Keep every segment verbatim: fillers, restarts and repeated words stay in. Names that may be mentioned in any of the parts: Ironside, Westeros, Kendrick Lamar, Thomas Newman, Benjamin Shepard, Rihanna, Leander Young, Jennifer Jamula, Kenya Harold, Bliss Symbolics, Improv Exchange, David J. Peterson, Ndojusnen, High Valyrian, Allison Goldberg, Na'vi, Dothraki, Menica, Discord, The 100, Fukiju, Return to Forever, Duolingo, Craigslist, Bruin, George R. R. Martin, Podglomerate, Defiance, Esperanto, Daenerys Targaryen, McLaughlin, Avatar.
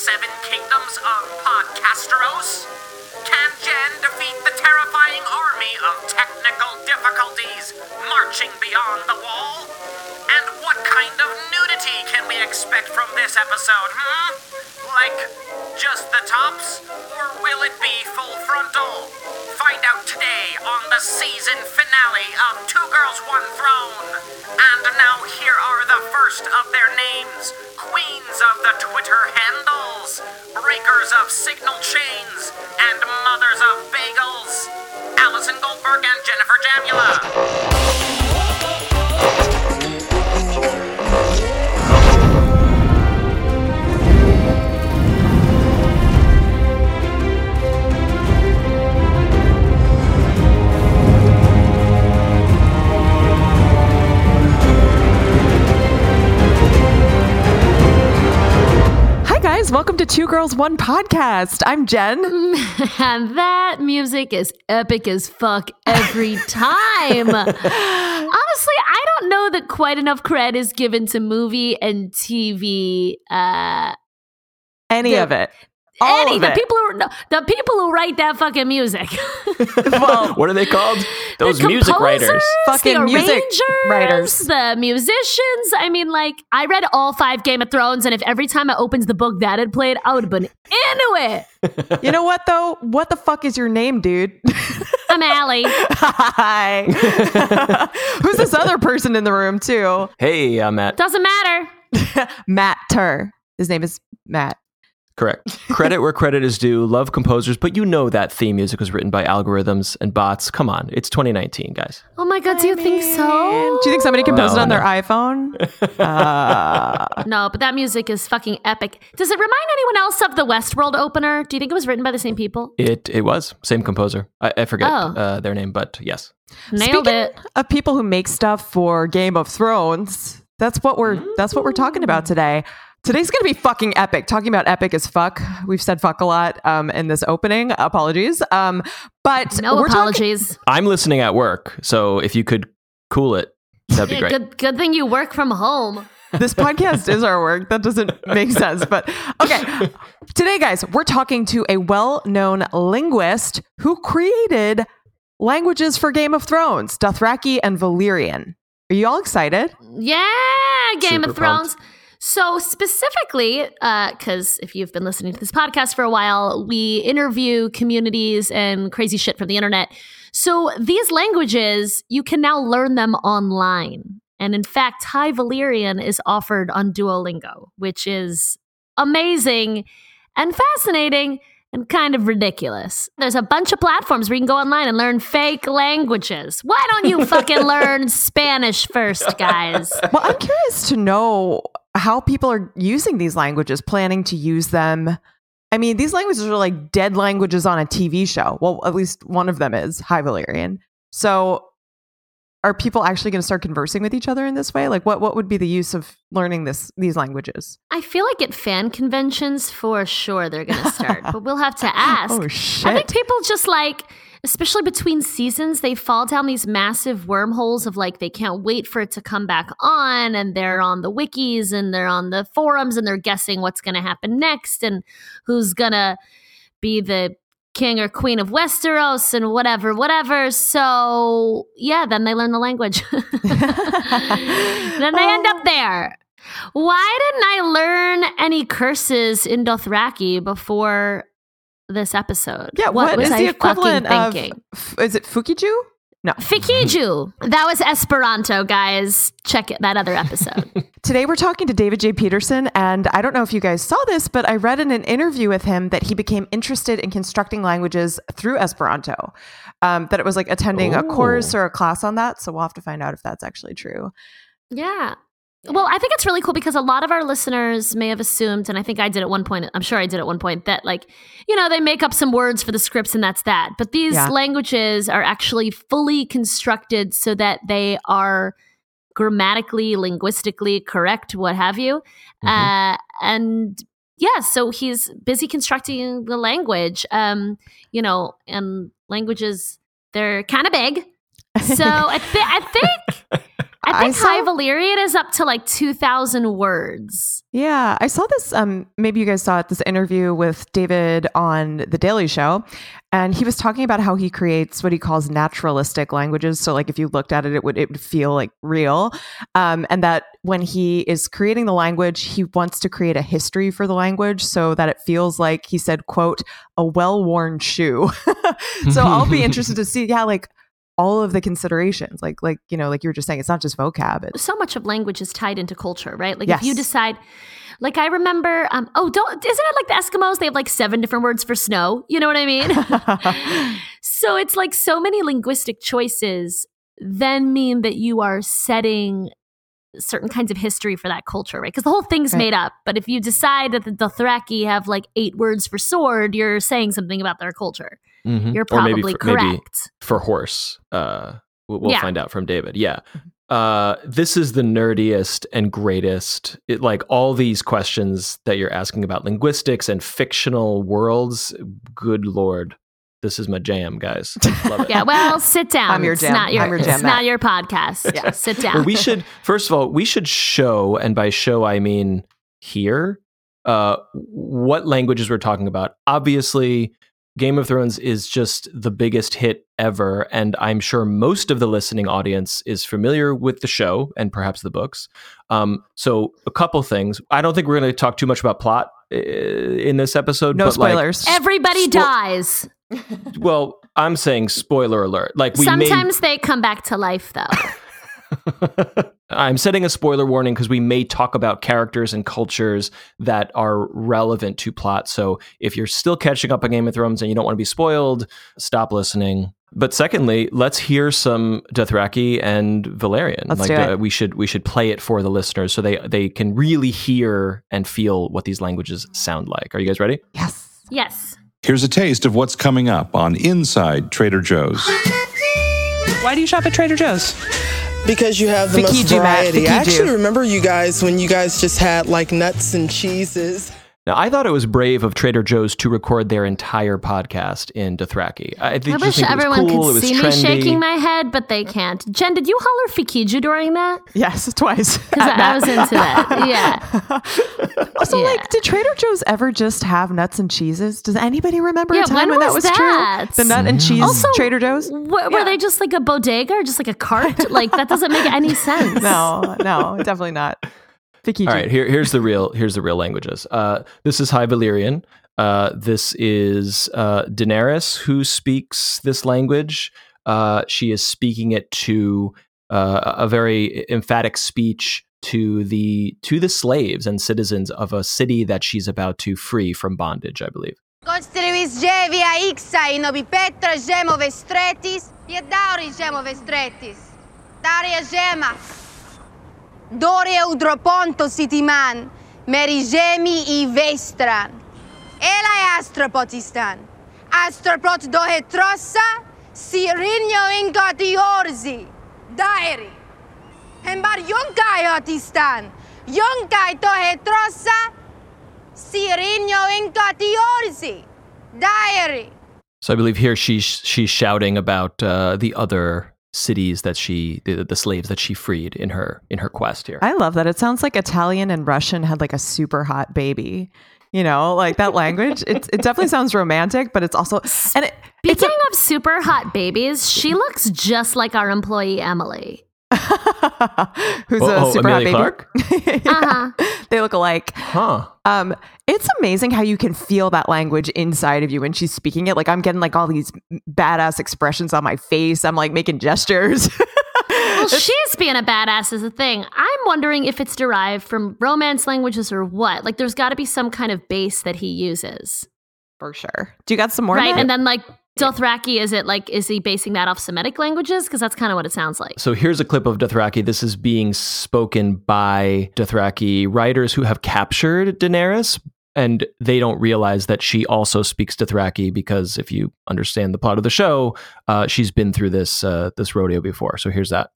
Seven Kingdoms of Podcasteros? Can Jen defeat the terrifying army of technical difficulties marching beyond the wall? And what kind of nudity can we expect from this episode, hmm? Like, just the tops? Or will it be full frontal? Find out today on the season finale of Two Girls, One Throne. And now here are the first of their names, queens of the Twitter handles, breakers of signal chains, and mothers of bagels, Allison Goldberg and Jennifer Jamula. Welcome to Two Girls, One Podcast. I'm Jen. And that music is epic as fuck every time. Honestly, I don't know that quite enough cred is given to movie and T V. Uh, Any the, of it. All Any, of the it. People who, the people who write that fucking music. Well, what are they called? Those music writers. Fucking the music writers. The musicians. I mean, like, I read all five Game of Thrones, and if every time I opened the book that had played, I would have been into it. You know what, though? What the fuck is your name, dude? I'm Allie. Hi. Who's this other person in the room, too? Hey, I'm Matt. Doesn't matter. Matt Turr. His name is Matt. Correct. Credit where credit is due. Love composers, but you know that theme music was written by algorithms and bots. Come on, it's twenty nineteen, guys. Oh my God, do you I think mean, so? Do you think somebody composed no, it on no. their iPhone? uh. No, but that music is fucking epic. Does it remind anyone else of the Westworld opener? Do you think it was written by the same people? It it was same composer. I, I forget oh. uh, their name, but yes. Nailed Speaking it. Of people who make stuff for Game of Thrones, that's what we're mm-hmm. that's what we're talking about today. Today's going to be fucking epic. Talking about epic as fuck. We've said fuck a lot um, in this opening. Apologies. Um, but No we're apologies. Talking- I'm listening at work, so if you could cool it, that'd yeah, be great. Good, good thing you work from home. This podcast is our work. That doesn't make sense. But okay. Today, guys, we're talking to a well-known linguist who created languages for Game of Thrones, Dothraki and Valyrian. Are you all excited? Yeah, Game Super of Thrones. Pumped. So specifically, because uh, if you've been listening to this podcast for a while, we interview communities and crazy shit from the internet. So these languages, you can now learn them online. And in fact, High Valyrian is offered on Duolingo, which is amazing and fascinating and kind of ridiculous. There's a bunch of platforms where you can go online and learn fake languages. Why don't you fucking learn Spanish first, guys? Well, I'm curious to know how people are using these languages, planning to use them. I mean, these languages are like dead languages on a T V show. Well, at least one of them is High Valyrian. So are people actually going to start conversing with each other in this way? Like what, what would be the use of learning this, these languages? I feel like at fan conventions for sure they're going to start, but we'll have to ask. Oh, shit. I think people just like, especially between seasons, they fall down these massive wormholes of like, they can't wait for it to come back on, and they're on the wikis and they're on the forums and they're guessing what's going to happen next and who's going to be the king or queen of Westeros and whatever, whatever. So yeah, then they learn the language. Then they oh. end up there. Why didn't I learn any curses in Dothraki before this episode? Yeah, what, what was is I the equivalent of, thinking? F- is it Fukiju? No. Fukiju. That was Esperanto, guys. Check it, that other episode. Today we're talking to David J. Peterson, and I don't know if you guys saw this, but I read in an interview with him that he became interested in constructing languages through Esperanto, um, that it was like attending Ooh. a course or a class on that. So we'll have to find out if that's actually true. Yeah. Well, I think it's really cool because a lot of our listeners may have assumed, and I think I did at one point, I'm sure I did at one point, that like, you know, they make up some words for the scripts and that's that. But these yeah. languages are actually fully constructed so that they are grammatically, linguistically correct, what have you. Mm-hmm. Uh, and yeah, so he's busy constructing the language, um, you know, and languages, they're kind of big. So I, th- I think... I think I saw, High Valyrian is up to like two thousand words. Yeah. I saw this, um, maybe you guys saw it, this interview with David on The Daily Show. And he was talking about how he creates what he calls naturalistic languages. So like if you looked at it, it would, it would feel like real. Um, and that when he is creating the language, he wants to create a history for the language so that it feels like, he said, quote, a well-worn shoe. So I'll be interested to see, yeah, like, all of the considerations, like, like, you know, like you were just saying, it's not just vocab. It's- so much of language is tied into culture, right? Like yes. if you decide, like I remember, um, oh, don't, isn't it like the Eskimos? They have like seven different words for snow. You know what I mean? So it's like so many linguistic choices then mean that you are setting certain kinds of history for that culture, right? Because the whole thing's right. made up. But if you decide that the Dothraki have like eight words for sword, you're saying something about their culture. Mm-hmm. You're probably or maybe for, correct. Maybe for horse, uh, we'll, we'll yeah. find out from David. Yeah. Uh, this is the nerdiest and greatest. It, like all these questions that you're asking about linguistics and fictional worlds. Good Lord. This is my jam, guys. Love it. Yeah, well, sit down. I'm your jam. It's not your, I'm your jam, it's not your podcast. Yeah, sit down. Well, we should, first of all, we should show, and by show I mean here, uh, what languages we're talking about. Obviously, Game of Thrones is just the biggest hit ever, and I'm sure most of the listening audience is familiar with the show and perhaps the books. Um, so a couple things. I don't think we're going to talk too much about plot uh, in this episode. No but spoilers. Like, everybody spo- dies. Well, I'm saying spoiler alert. Like we Sometimes may... they come back to life, though. I'm setting a spoiler warning because we may talk about characters and cultures that are relevant to plot. So if you're still catching up on Game of Thrones and you don't want to be spoiled, stop listening. But secondly, let's hear some Dothraki and Valyrian. Let's like do it. Uh, we should we should play it for the listeners so they they can really hear and feel what these languages sound like. Are you guys ready? Yes. Yes. Here's a taste of what's coming up on Inside Trader Joe's. Why do you shop at Trader Joe's? Because you have the Fikiju most variety. I actually remember you guys when you guys just had like nuts and cheeses. Now, I thought it was brave of Trader Joe's to record their entire podcast in Dothraki. I, I just wish think everyone cool, could see trendy. Me shaking my head, but they can't. Jen, did you holler Fikiju during that? Yes, twice. Because I, I was into that. Yeah. Also, yeah. like, did Trader Joe's ever just have nuts and cheeses? Does anybody remember yeah, a time when, when that was that? True? The nut and cheese also, Trader Joe's? W- yeah. Were they just like a bodega or just like a cart? Like, that doesn't make any sense. No, no, definitely not. Fikiju. All right, here, here's the real here's the real languages. Uh, this is High Valyrian. Uh, this is uh, Daenerys who speaks this language. Uh, she is speaking it to uh, a very emphatic speech to the to the slaves and citizens of a city that she's about to free from bondage, I believe. Dore eudroponto sitiman, merigemi I vestran. Elai astropotistan. Astropot dohe trossa, sirinio ingati orzi. Daeri. Hembar yonkai otistan. Yonkai dohe trossa, sirinio ingati orzi. Daeri. So I believe here she's, she's shouting about uh, the other cities that she the, the slaves that she freed in her in her quest here. I love that. It sounds like Italian and Russian had like a super hot baby, you know, like that language. It's it definitely sounds romantic, but it's also and it, speaking it's a, of super hot babies, she looks just like our employee Emily. Who's oh, a super oh, hot baby. Clark? Yeah. Uh-huh. They look alike. Huh. Um, it's amazing how you can feel that language inside of you when she's speaking it. Like I'm getting like all these badass expressions on my face. I'm like making gestures. Well, she's being a badass is a thing. I'm wondering if it's derived from Romance languages or what. Like there's got to be some kind of base that he uses. For sure. Do you got some more? Right. And then like Dothraki, is it like, is he basing that off Semitic languages? Because that's kind of what it sounds like. So here's a clip of Dothraki. This is being spoken by Dothraki writers who have captured Daenerys, and they don't realize that she also speaks Dothraki because if you understand the plot of the show, uh, she's been through this uh, this rodeo before. So here's that.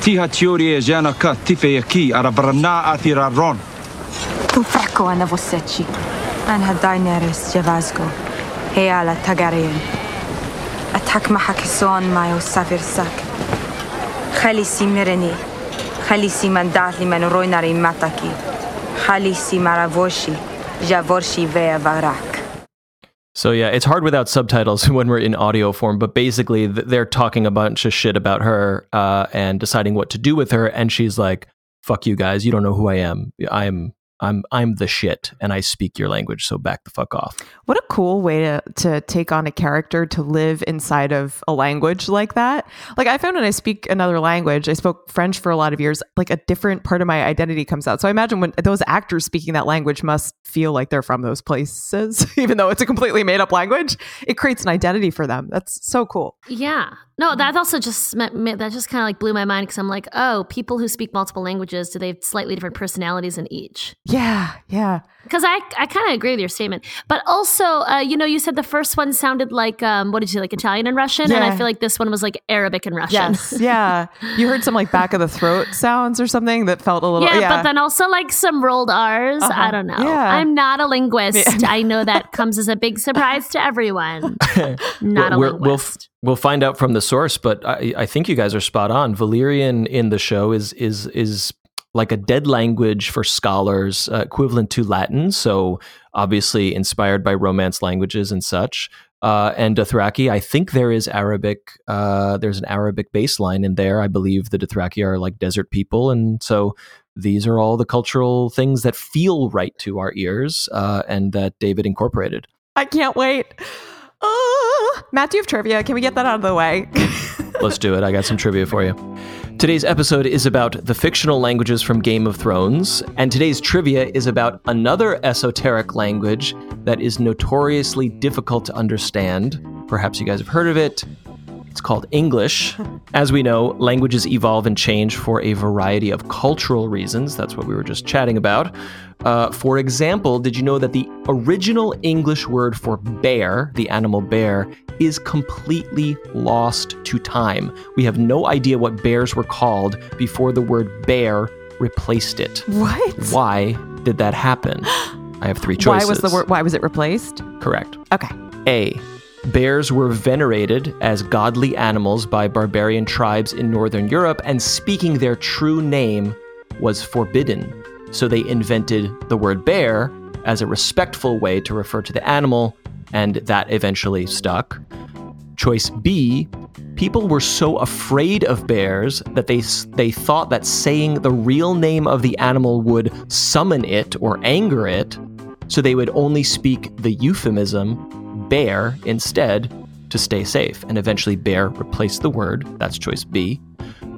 Tihatiorie Janaka Tifeyaki Arabrana Atiraron. Tu frako ana vosechi. Anha Daenerys Javazgo. Heala Targaryen. Atak mahakison mayo savirsak. Khalisi mireni. Khalisi mandali man roinari mataki. Khalisi maravoshi. Javorshi vea varak. So yeah, it's hard without subtitles when we're in audio form, but basically they're talking a bunch of shit about her uh, and deciding what to do with her. And she's like, fuck you guys. You don't know who I am. I'm I'm I'm the shit and I speak your language. So back the fuck off. What a cool way to, to take on a character to live inside of a language like that. Like I found when I speak another language, I spoke French for a lot of years, like a different part of my identity comes out. So I imagine when those actors speaking that language must feel like they're from those places, even though it's a completely made up language, it creates an identity for them. That's so cool. Yeah. No, that also just that just kind of like blew my mind because I'm like, oh, people who speak multiple languages, do they have slightly different personalities in each? Yeah, yeah. Because I, I kind of agree with your statement. But also, uh, you know, you said the first one sounded like, um, what did you say, like Italian and Russian? Yeah. And I feel like this one was like Arabic and Russian. Yes, yeah. You heard some like back of the throat sounds or something that felt a little, yeah. yeah. But then also like some rolled R's. Uh-huh. I don't know. Yeah. I'm not a linguist. I know that comes as a big surprise to everyone. Not a We're, linguist. We'll f- We'll find out from the source, but I, I think you guys are spot on. Valyrian in the show is is is like a dead language for scholars, uh, equivalent to Latin. So obviously inspired by Romance languages and such. Uh, and Dothraki, I think there is Arabic. Uh, there's an Arabic baseline in there. I believe the Dothraki are like desert people, and so these are all the cultural things that feel right to our ears, uh, and that David incorporated. I can't wait. Oh, Matt, do you have trivia? Can we get that out of the way? Let's do it. I got some trivia for you. Today's episode is about the fictional languages from Game of Thrones, and today's trivia is about another esoteric language that is notoriously difficult to understand. Perhaps you guys have heard of it. It's called English. As we know, languages evolve and change for a variety of cultural reasons. That's what we were just chatting about. Uh, for example, did you know that the original English word for bear, the animal bear, is completely lost to time? We have no idea what bears were called before the word bear replaced it. What? Why did that happen? I have three choices. Why was the word? Why was it replaced? Correct. Okay. A. Bears were venerated as godly animals by barbarian tribes in Northern Europe, and speaking their true name was forbidden. So they invented the word bear as a respectful way to refer to the animal, and that eventually stuck. Choice B, people were so afraid of bears that they they thought that saying the real name of the animal would summon it or anger it, so they would only speak the euphemism bear instead to stay safe, and eventually bear replaced the word. That's choice B.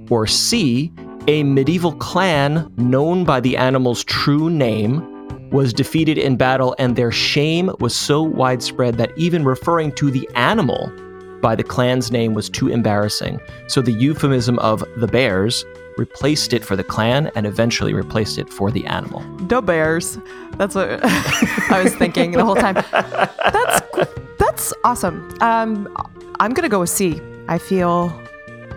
Or C, a medieval clan known by the animal's true name was defeated in battle, and their shame was so widespread that even referring to the animal by the clan's name was too embarrassing. So the euphemism of the bears replaced it for the clan, and eventually replaced it for the animal. The bears. That's what I was thinking the whole time. That's that's awesome. Um, I'm gonna go with C. I feel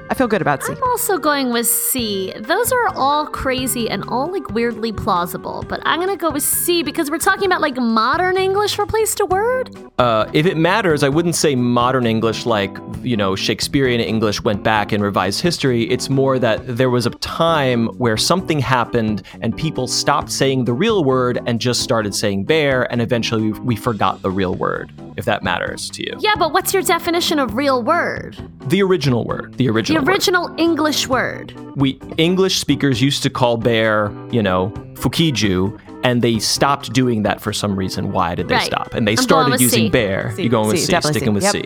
I feel good about C. I'm also going with C. Those are all crazy and all like weirdly plausible, but I'm gonna go with C because we're talking about like modern English replaced a word. Uh, if it matters, I wouldn't say modern English like, you know, Shakespearean English went back and revised history. It's more that there was a time where something happened and people stopped saying the real word and just started saying bear, and eventually we forgot the real word, if that matters to you. Yeah, but what's your definition of real word? The original word. The original. The The original English word. We English speakers used to call bear, you know, fukiju, and they stopped doing that for some reason. Why did they right. stop? And they I'm started using C. bear. C. You're going with C, C. sticking C. with yep. C.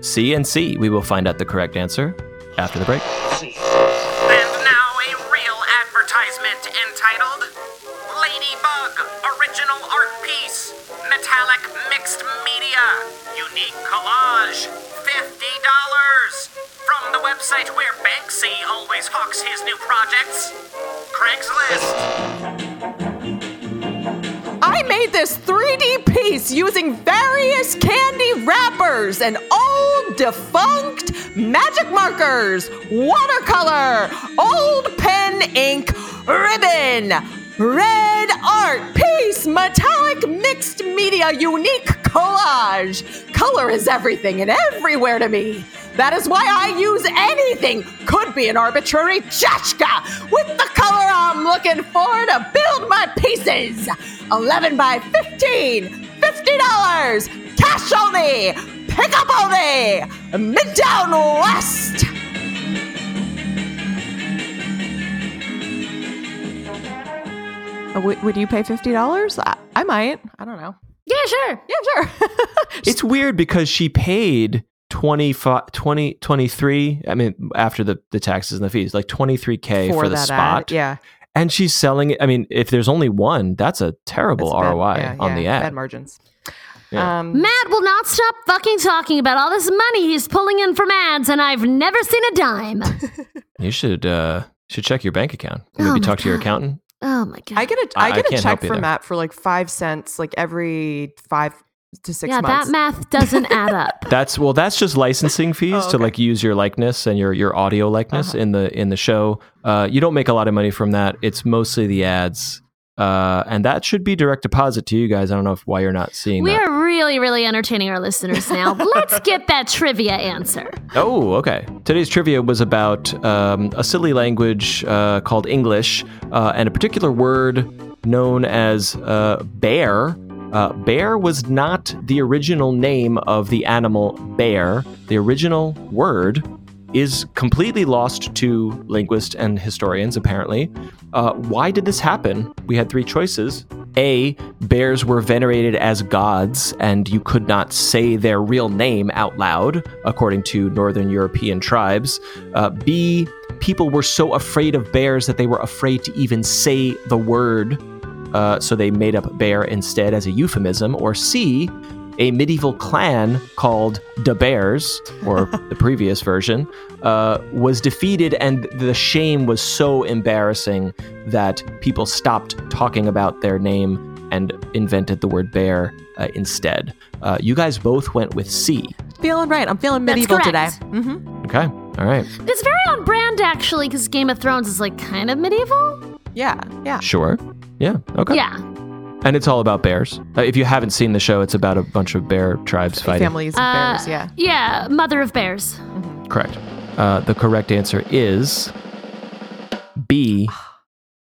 C and C. We will find out the correct answer after the break. And now a real advertisement entitled Ladybug Original Art Piece Metallic Mixed Media Unique Collage fifty dollars. From the website where Banksy always hawks his new projects, Craigslist. I made this three D piece using various candy wrappers and old defunct magic markers, watercolor, old pen ink, ribbon, red art, piece, metallic, mixed media, unique collage. Color is everything and everywhere to me. That is why I use anything, could be an arbitrary tchotchka, with the color I'm looking for to build my pieces. eleven by fifteen, fifty dollars, cash only, pick up only, Midtown West. W- would you pay fifty dollars? I-, I might. I don't know. Yeah, sure. Yeah, sure. It's weird because she paid twenty-five, twenty, twenty-three, I mean, after the, the taxes and the fees, like twenty-three K for, for the spot. Ad, yeah. And she's selling it. I mean, if there's only one, that's a terrible that's R O I bad, yeah, on yeah, the ad. Bad margins. Yeah. Um, Matt will not stop fucking talking about all this money he's pulling in from ads, and I've never seen a dime. You should uh, should check your bank account. Maybe oh talk God. to your accountant. Oh my God. I get a, I I, get a I check from Matt for like five cents, like every five to six yeah, months. Yeah, that math doesn't add up. That's well, that's just licensing fees oh, okay. to like use your likeness and your, your audio likeness uh-huh. in the in the show. Uh, you don't make a lot of money from that. It's mostly the ads. Uh, and that should be direct deposit to you guys. I don't know if why you're not seeing we that. We are really, really entertaining our listeners now. Let's get that trivia answer. Oh, okay. Today's trivia was about um, a silly language uh, called English uh, and a particular word known as uh, bear. Uh, bear was not the original name of the animal bear. The original word is completely lost to linguists and historians, apparently. Uh, why did this happen? We had three choices. A, bears were venerated as gods, and you could not say their real name out loud, according to Northern European tribes. Uh, B, people were so afraid of bears that they were afraid to even say the word, uh, so they made up bear instead as a euphemism. Or C, a medieval clan called the Bears, or the previous version, uh, was defeated, and the shame was so embarrassing that people stopped talking about their name and invented the word bear uh, instead. Uh, you guys both went with C. Feeling right. I'm feeling medieval today. Mm-hmm. Okay. All right. It's very on brand, actually, because Game of Thrones is like kind of medieval. Yeah. Yeah. Sure. Yeah. Okay. Yeah. And it's all about bears. Uh, if you haven't seen the show, it's about a bunch of bear tribes fighting. Families of uh, bears, yeah. Yeah, mother of bears. Mm-hmm. Correct. Uh, the correct answer is B,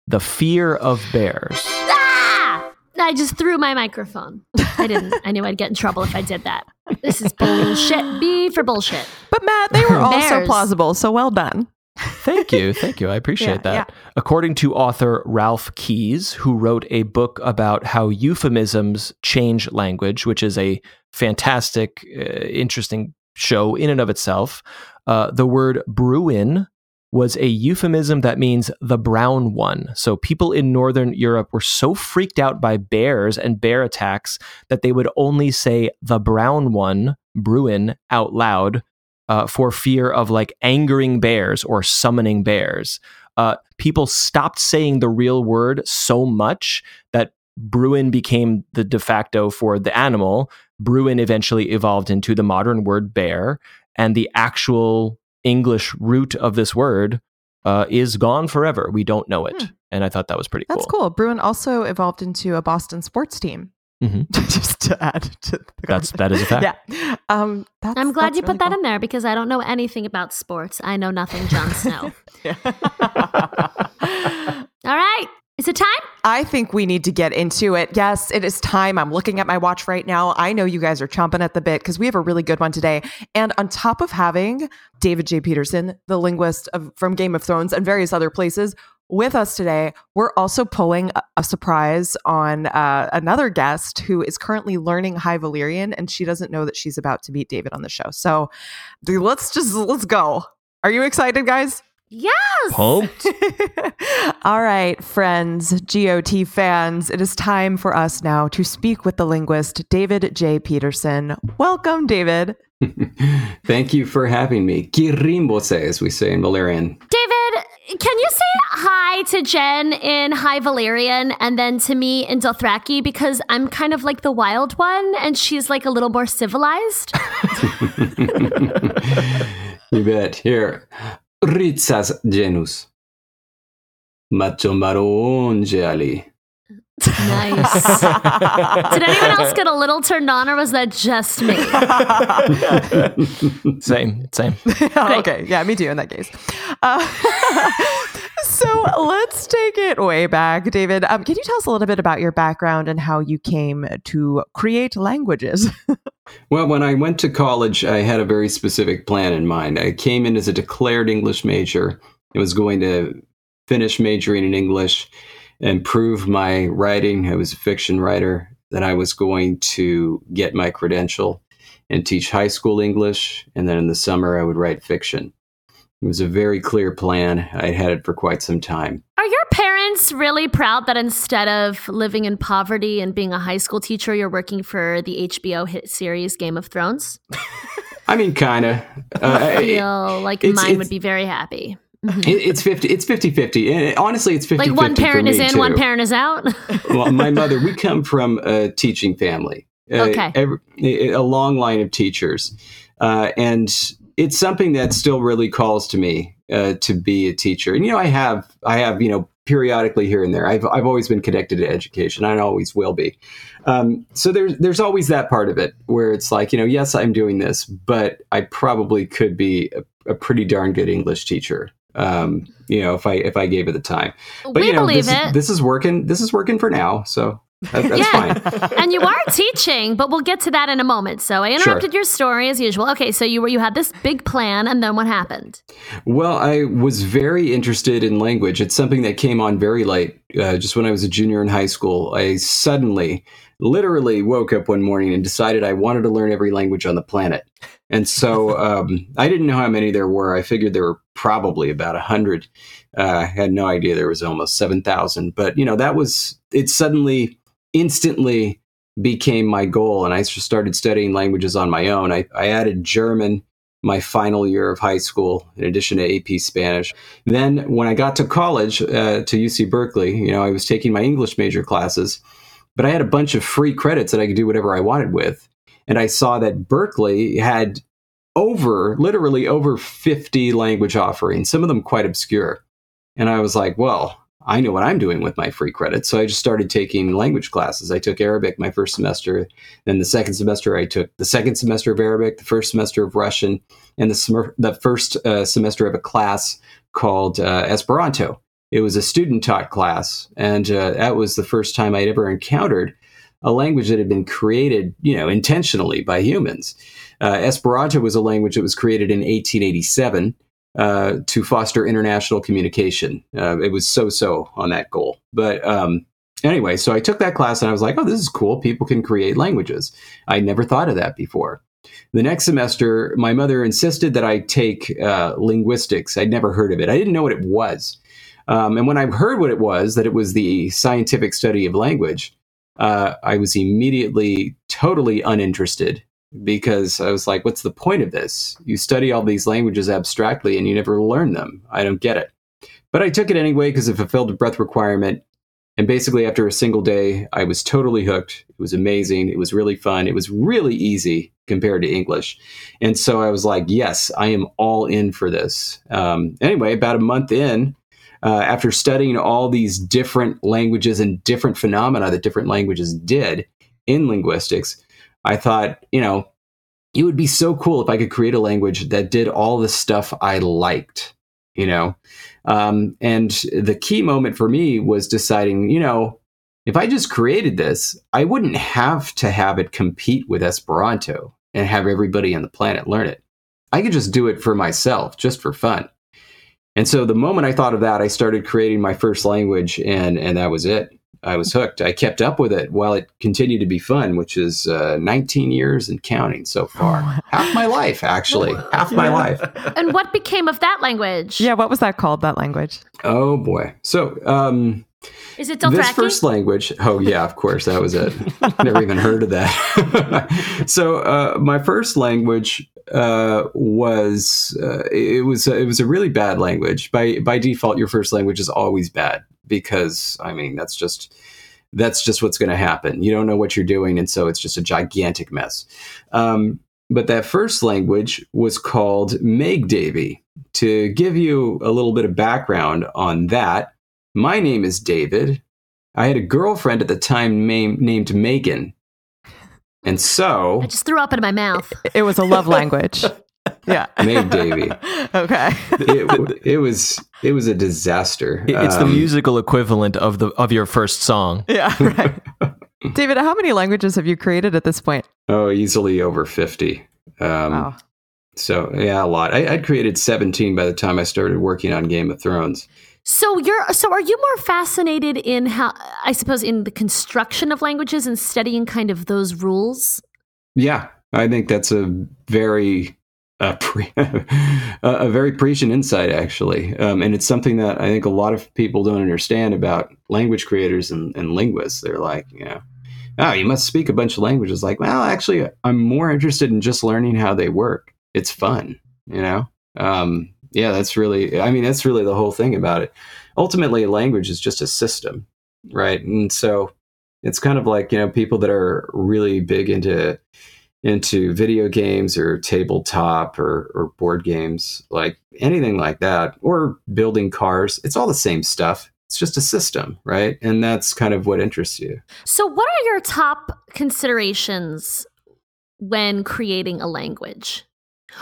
the fear of bears. Ah! I just threw my microphone. I didn't. I knew I'd get in trouble if I did that. This is bullshit. B for bullshit. But Matt, they were all bears. So plausible, so well done. Thank you. Thank you. I appreciate yeah, that. Yeah. According to author Ralph Keyes, who wrote a book about how euphemisms change language, which is a fantastic, uh, interesting show in and of itself, uh, the word Bruin was a euphemism that means the brown one. So people in Northern Europe were so freaked out by bears and bear attacks that they would only say the brown one, Bruin, out loud. Uh, for fear of like angering bears or summoning bears. Uh, people stopped saying the real word so much that Bruin became the de facto for the animal. Bruin eventually evolved into the modern word bear, and the actual English root of this word uh, is gone forever. We don't know it. Hmm. And I thought that was pretty That's cool. That's cool. Bruin also evolved into a Boston sports team. Mm-hmm. Just to add to the that's that is a fact. Yeah, um, that's, I'm glad that's you really put that cool. in there because I don't know anything about sports. I know nothing, Jon Snow. All right, is it time? I think we need to get into it. Yes, it is time. I'm looking at my watch right now. I know you guys are chomping at the bit because we have a really good one today. And on top of having David J. Peterson, the linguist of, from Game of Thrones and various other places, with us today, we're also pulling a surprise on uh, another guest who is currently learning High Valyrian, and she doesn't know that she's about to meet David on the show. So let's just, let's go. Are you excited, guys? Yes! Pumped. All right, friends, G O T fans, it is time for us now to speak with the linguist, David J. Peterson. Welcome, David. Thank you for having me. Kirimbose, as we say in Valyrian. David, can you say hi to Jen in High Valyrian and then to me in Dothraki? Because I'm kind of like the wild one and she's like a little more civilized. You bet. Here. Rizzas genus. Machomaronjali. Nice. Did anyone else get a little turned on, or was that just me? Same, same. Oh, okay, yeah, me too in that case. Uh, so let's take it way back, David. Um, can you tell us a little bit about your background and how you came to create languages? Well, when I went to college, I had a very specific plan in mind. I came in as a declared English major and was going to finish majoring in English, improve my writing. I was a fiction writer. Then I was going to get my credential and teach high school English. And then in the summer, I would write fiction. It was a very clear plan. I had it for quite some time. Are your parents really proud that instead of living in poverty and being a high school teacher, you're working for the H B O hit series Game of Thrones? I mean, kind of. Uh, I feel it, like it's, mine it's, would be very happy. Mm-hmm. It's fifty. It's fifty-fifty. And honestly, it's fifty-fifty. Like one parent is in, too. One parent is out. Well, my mother. We come from a teaching family. Okay. Uh, every, a long line of teachers, uh, and it's something that still really calls to me uh, to be a teacher. And you know, I have, I have, you know, periodically here and there. I've, I've always been connected to education. I always will be. Um, so there's, there's always that part of it where it's like, you know, yes, I'm doing this, but I probably could be a, a pretty darn good English teacher. Um, you know, if I if I gave it the time, but we you know, believe this, it. This is working. This is working for now, so that, that's yeah. fine. And you are teaching, but we'll get to that in a moment. So I interrupted sure. your story as usual. Okay, so you were you had this big plan, and then what happened? Well, I was very interested in language. It's something that came on very late. Uh, just when I was a junior in high school, I suddenly, literally, woke up one morning and decided I wanted to learn every language on the planet. And so um, I didn't know how many there were. I figured there were probably about one hundred. Uh, I had no idea there was almost seven thousand. But, you know, that was, it suddenly, instantly became my goal. And I just started studying languages on my own. I, I added German my final year of high school, in addition to A P Spanish. Then when I got to college, uh, to U C Berkeley, you know, I was taking my English major classes, but I had a bunch of free credits that I could do whatever I wanted with. And I saw that Berkeley had over, literally over fifty language offerings, some of them quite obscure. And I was like, well, I know what I'm doing with my free credit. So I just started taking language classes. I took Arabic my first semester. Then the second semester, I took the second semester of Arabic, the first semester of Russian, and the, sem- the first uh, semester of a class called uh, Esperanto. It was a student-taught class. And uh, that was the first time I'd ever encountered a language that had been created, you know, intentionally by humans. Uh, Esperanto was a language that was created in eighteen eighty-seven uh, to foster international communication. Uh, it was so-so on that goal. But um, anyway, so I took that class and I was like, oh, this is cool. People can create languages. I never thought of that before. The next semester, my mother insisted that I take uh, linguistics. I'd never heard of it. I didn't know what it was. Um, and when I heard what it was, that it was the scientific study of language, Uh, I was immediately totally uninterested because I was like, what's the point of this? You study all these languages abstractly and you never learn them. I don't get it. But I took it anyway because it fulfilled a breadth requirement. And basically after a single day, I was totally hooked. It was amazing. It was really fun. It was really easy compared to English. And so I was like, yes, I am all in for this. Um, anyway, about a month in, Uh, after studying all these different languages and different phenomena that different languages did in linguistics, I thought, you know, it would be so cool if I could create a language that did all the stuff I liked, you know. Um, and the key moment for me was deciding, you know, if I just created this, I wouldn't have to have it compete with Esperanto and have everybody on the planet learn it. I could just do it for myself, just for fun. And so the moment I thought of that, I started creating my first language, and, and that was it. I was hooked. I kept up with it while it continued to be fun, which is uh, nineteen years and counting so far. Oh. Half my life, actually. Half my yeah. life. And what became of that language? Yeah, what was that called, that language? Oh, boy. So um, is it Dothraki? This first language. Oh, yeah, of course. That was it. Never even heard of that. So uh, my first language Uh, was uh, it was it was a really bad language. By by default, your first language is always bad because I mean that's just that's just what's going to happen. You don't know what you're doing, and so it's just a gigantic mess. Um, But that first language was called Megdavy. To give you a little bit of background on that, my name is David. I had a girlfriend at the time name, named Megan. And so... I just threw up in my mouth. It, it was a love language. Yeah. Megdavy. Okay. it, it was it was a disaster. It, it's um, the musical equivalent of the of your first song. Yeah, right. David, how many languages have you created at this point? Oh, easily over fifty. Um, wow. So, yeah, a lot. I, I'd created seventeen by the time I started working on Game of Thrones. So you're so are you more fascinated in how, I suppose, in the construction of languages and studying kind of those rules? Yeah, I think that's a very uh, pre- a very prescient insight, actually. Um, and it's something that I think a lot of people don't understand about language creators and, and linguists. They're like, you know, oh, you must speak a bunch of languages. Like, well, actually, I'm more interested in just learning how they work. It's fun, you know? Um Yeah, that's really, I mean, that's really the whole thing about it. Ultimately, language is just a system, right? And so it's kind of like, you know, people that are really big into into video games or tabletop or, or board games, like anything like that, or building cars. It's all the same stuff. It's just a system, right? And that's kind of what interests you. So what are your top considerations when creating a language?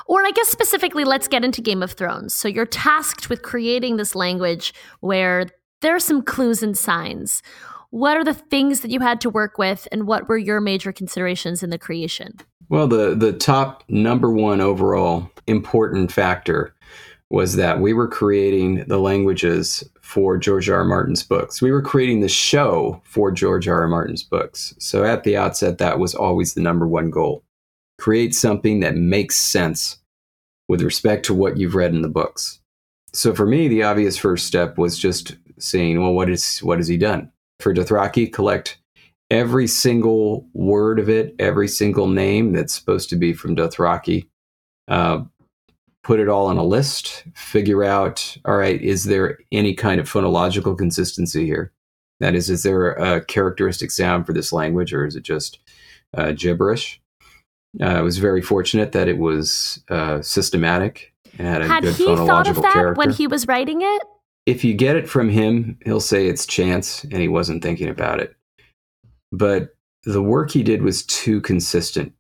Or I guess specifically, let's get into Game of Thrones. So you're tasked with creating this language where there are some clues and signs. What are the things that you had to work with, and what were your major considerations in the creation? Well, the, the top number one overall important factor was that we were creating the languages for George R. R. Martin's books. We were creating the show for George R. R. Martin's books. So at the outset, that was always the number one goal. Create something that makes sense with respect to what you've read in the books. So for me, the obvious first step was just seeing, well, what is what has he done? For Dothraki, collect every single word of it, every single name that's supposed to be from Dothraki. Uh, put it all on a list. Figure out, all right, is there any kind of phonological consistency here? That is, is there a characteristic sound for this language, or is it just uh, gibberish? Uh, I was very fortunate that it was uh, systematic and had a had good phonological character. Had he thought of that character. When he was writing it? If you get it from him, he'll say it's chance, and he wasn't thinking about it. But the work he did was too consistent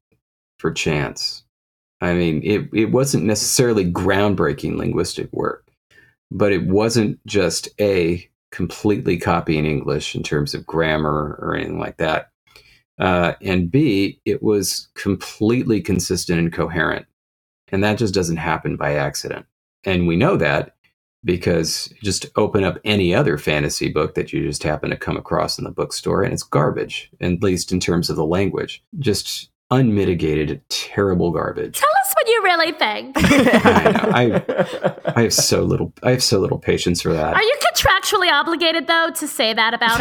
for chance. I mean, it, it wasn't necessarily groundbreaking linguistic work, but it wasn't just A, completely copying English in terms of grammar or anything like that. Uh, and B, it was completely consistent and coherent. And that just doesn't happen by accident. And we know that because just open up any other fantasy book that you just happen to come across in the bookstore, and it's garbage, at least in terms of the language. Just unmitigated, terrible garbage. Tell us what you really think. I know. I, I have so little, I have so little patience for that. Are you contractually obligated, though, to say that about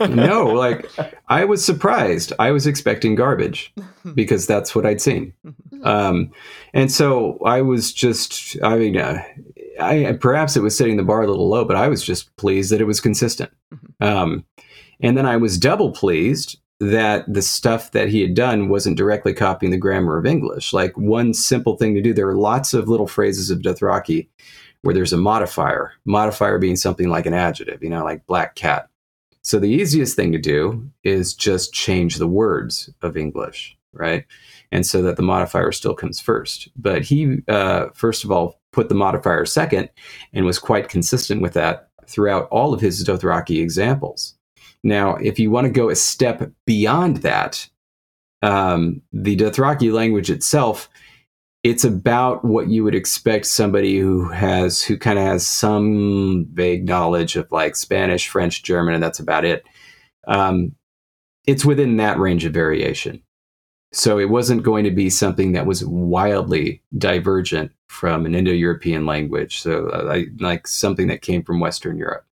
him? No, like, I was surprised. I was expecting garbage because that's what I'd seen. Um, and so I was just, I mean, uh, I perhaps it was setting the bar a little low, but I was just pleased that it was consistent. Um, and then I was double pleased that the stuff that he had done wasn't directly copying the grammar of English. Like, one simple thing to do, there are lots of little phrases of Dothraki where there's a modifier, modifier being something like an adjective, you know, like black cat. So the easiest thing to do is just change the words of English, right? And so that the modifier still comes first. But he, uh, first of all, put the modifier second and was quite consistent with that throughout all of his Dothraki examples. Now, if you want to go a step beyond that, um, the Dothraki language itself, it's about what you would expect somebody who has, who kind of has some vague knowledge of like Spanish, French, German, and that's about it. Um, it's within that range of variation. So it wasn't going to be something that was wildly divergent from an Indo-European language. So uh, like something that came from Western Europe,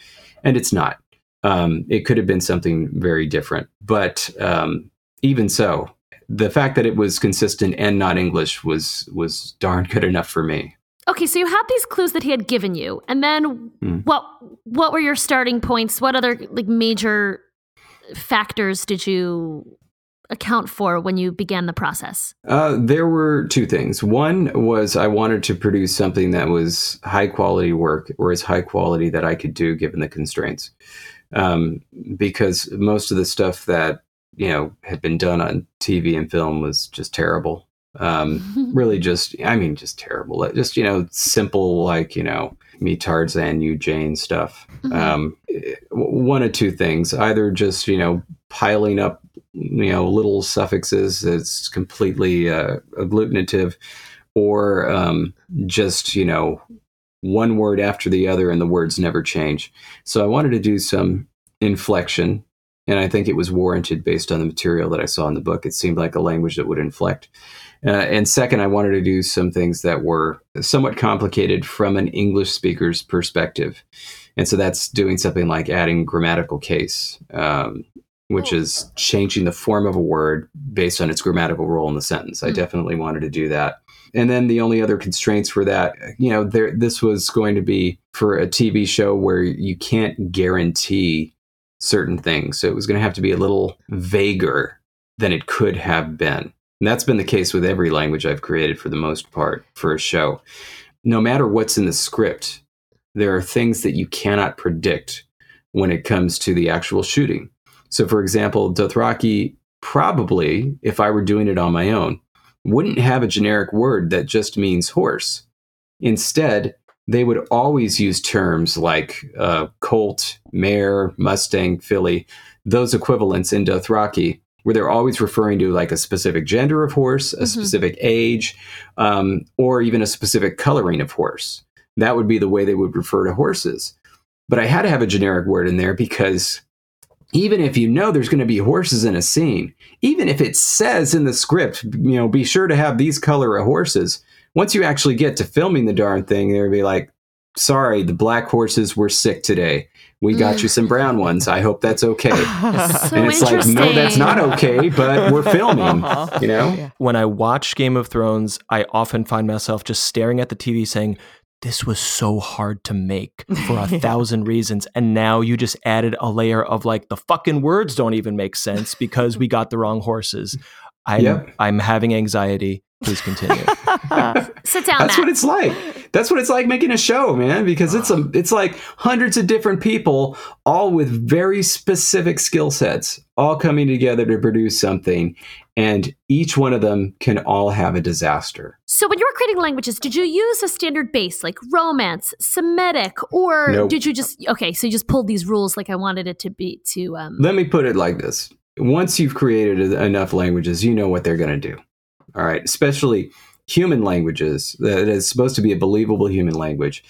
and it's not. Um, it could have been something very different. But um, even so, the fact that it was consistent and not English was was darn good enough for me. Okay, so you had these clues that he had given you. And then mm. what what were your starting points? What other like major factors did you account for when you began the process? Uh, there were two things. One was I wanted to produce something that was high quality work, or as high quality that I could do given the constraints. Um, because most of the stuff that, you know, had been done on T V and film was just terrible. Um, really just, I mean, just terrible. Just, you know, simple, like, you know, me Tarzan, you Jane stuff. Mm-hmm. Um, one of two things, either just, you know, piling up, you know, little suffixes that's completely uh, agglutinative, or um, just, you know, one word after the other and the words never change. So I wanted to do some inflection, and I think it was warranted based on the material that I saw in the book. It seemed like a language that would inflect. Uh, and second, I wanted to do some things that were somewhat complicated from an English speaker's perspective. And so that's doing something like adding grammatical case, um, which is changing the form of a word based on its grammatical role in the sentence. I mm-hmm. definitely wanted to do that. And then the only other constraints were that, you know, there, this was going to be for a T V show where you can't guarantee certain things. So it was going to have to be a little vaguer than it could have been. And that's been the case with every language I've created for the most part for a show. No matter what's in the script, there are things that you cannot predict when it comes to the actual shooting. So, for example, Dothraki probably, if I were doing it on my own, wouldn't have a generic word that just means horse. Instead, they would always use terms like uh, colt, mare, mustang, filly, those equivalents in Dothraki, where they're always referring to like a specific gender of horse, a mm-hmm. specific age, um, or even a specific coloring of horse. That would be the way they would refer to horses. But I had to have a generic word in there because even if you know there's going to be horses in a scene, even if it says in the script, you know, be sure to have these color of horses, once you actually get to filming the darn thing, they'll be like, sorry, the black horses were sick today. We got you some brown ones. I hope that's okay. So and it's like, no, that's not okay, but we're filming, you know? When I watch Game of Thrones, I often find myself just staring at the T V saying, this was so hard to make for a thousand reasons. And now you just added a layer of like, the fucking words don't even make sense because we got the wrong horses. I'm, yep. I'm having anxiety. Please continue. Sit down. That's Matt. What it's like. That's what it's like making a show, man, because it's a, it's like hundreds of different people, all with very specific skill sets, all coming together to produce something. And each one of them can all have a disaster. So when you were creating languages, did you use a standard base like Romance, Semitic, or nope. did you just, okay, so you just pulled these rules like I wanted it to be to... Um... Let me put it like this. Once you've created enough languages, you know what they're going to do. All right, especially human languages that is supposed to be a believable human language.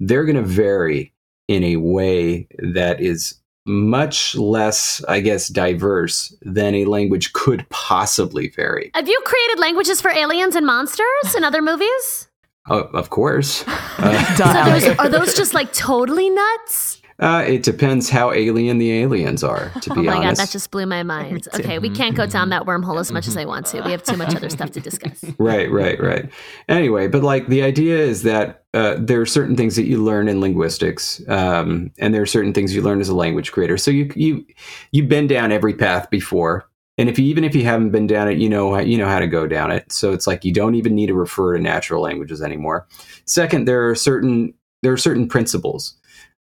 They're going to vary in a way that is much less, I guess, diverse than a language could possibly vary. Have you created languages for aliens and monsters in other movies? Oh, of course. Uh, so those, are those just like totally nuts? Uh, it depends how alien the aliens are, to be honest. Oh my honest. God, that just blew my mind. Okay, we can't go down that wormhole as much as I want to. We have too much other stuff to discuss. Right, right, right. Anyway, but like the idea is that uh, there are certain things that you learn in linguistics, um, and there are certain things you learn as a language creator. So you you you've been down every path before, and if you, even if you haven't been down it, you know you know how to go down it. So it's like you don't even need to refer to natural languages anymore. Second, there are certain there are certain principles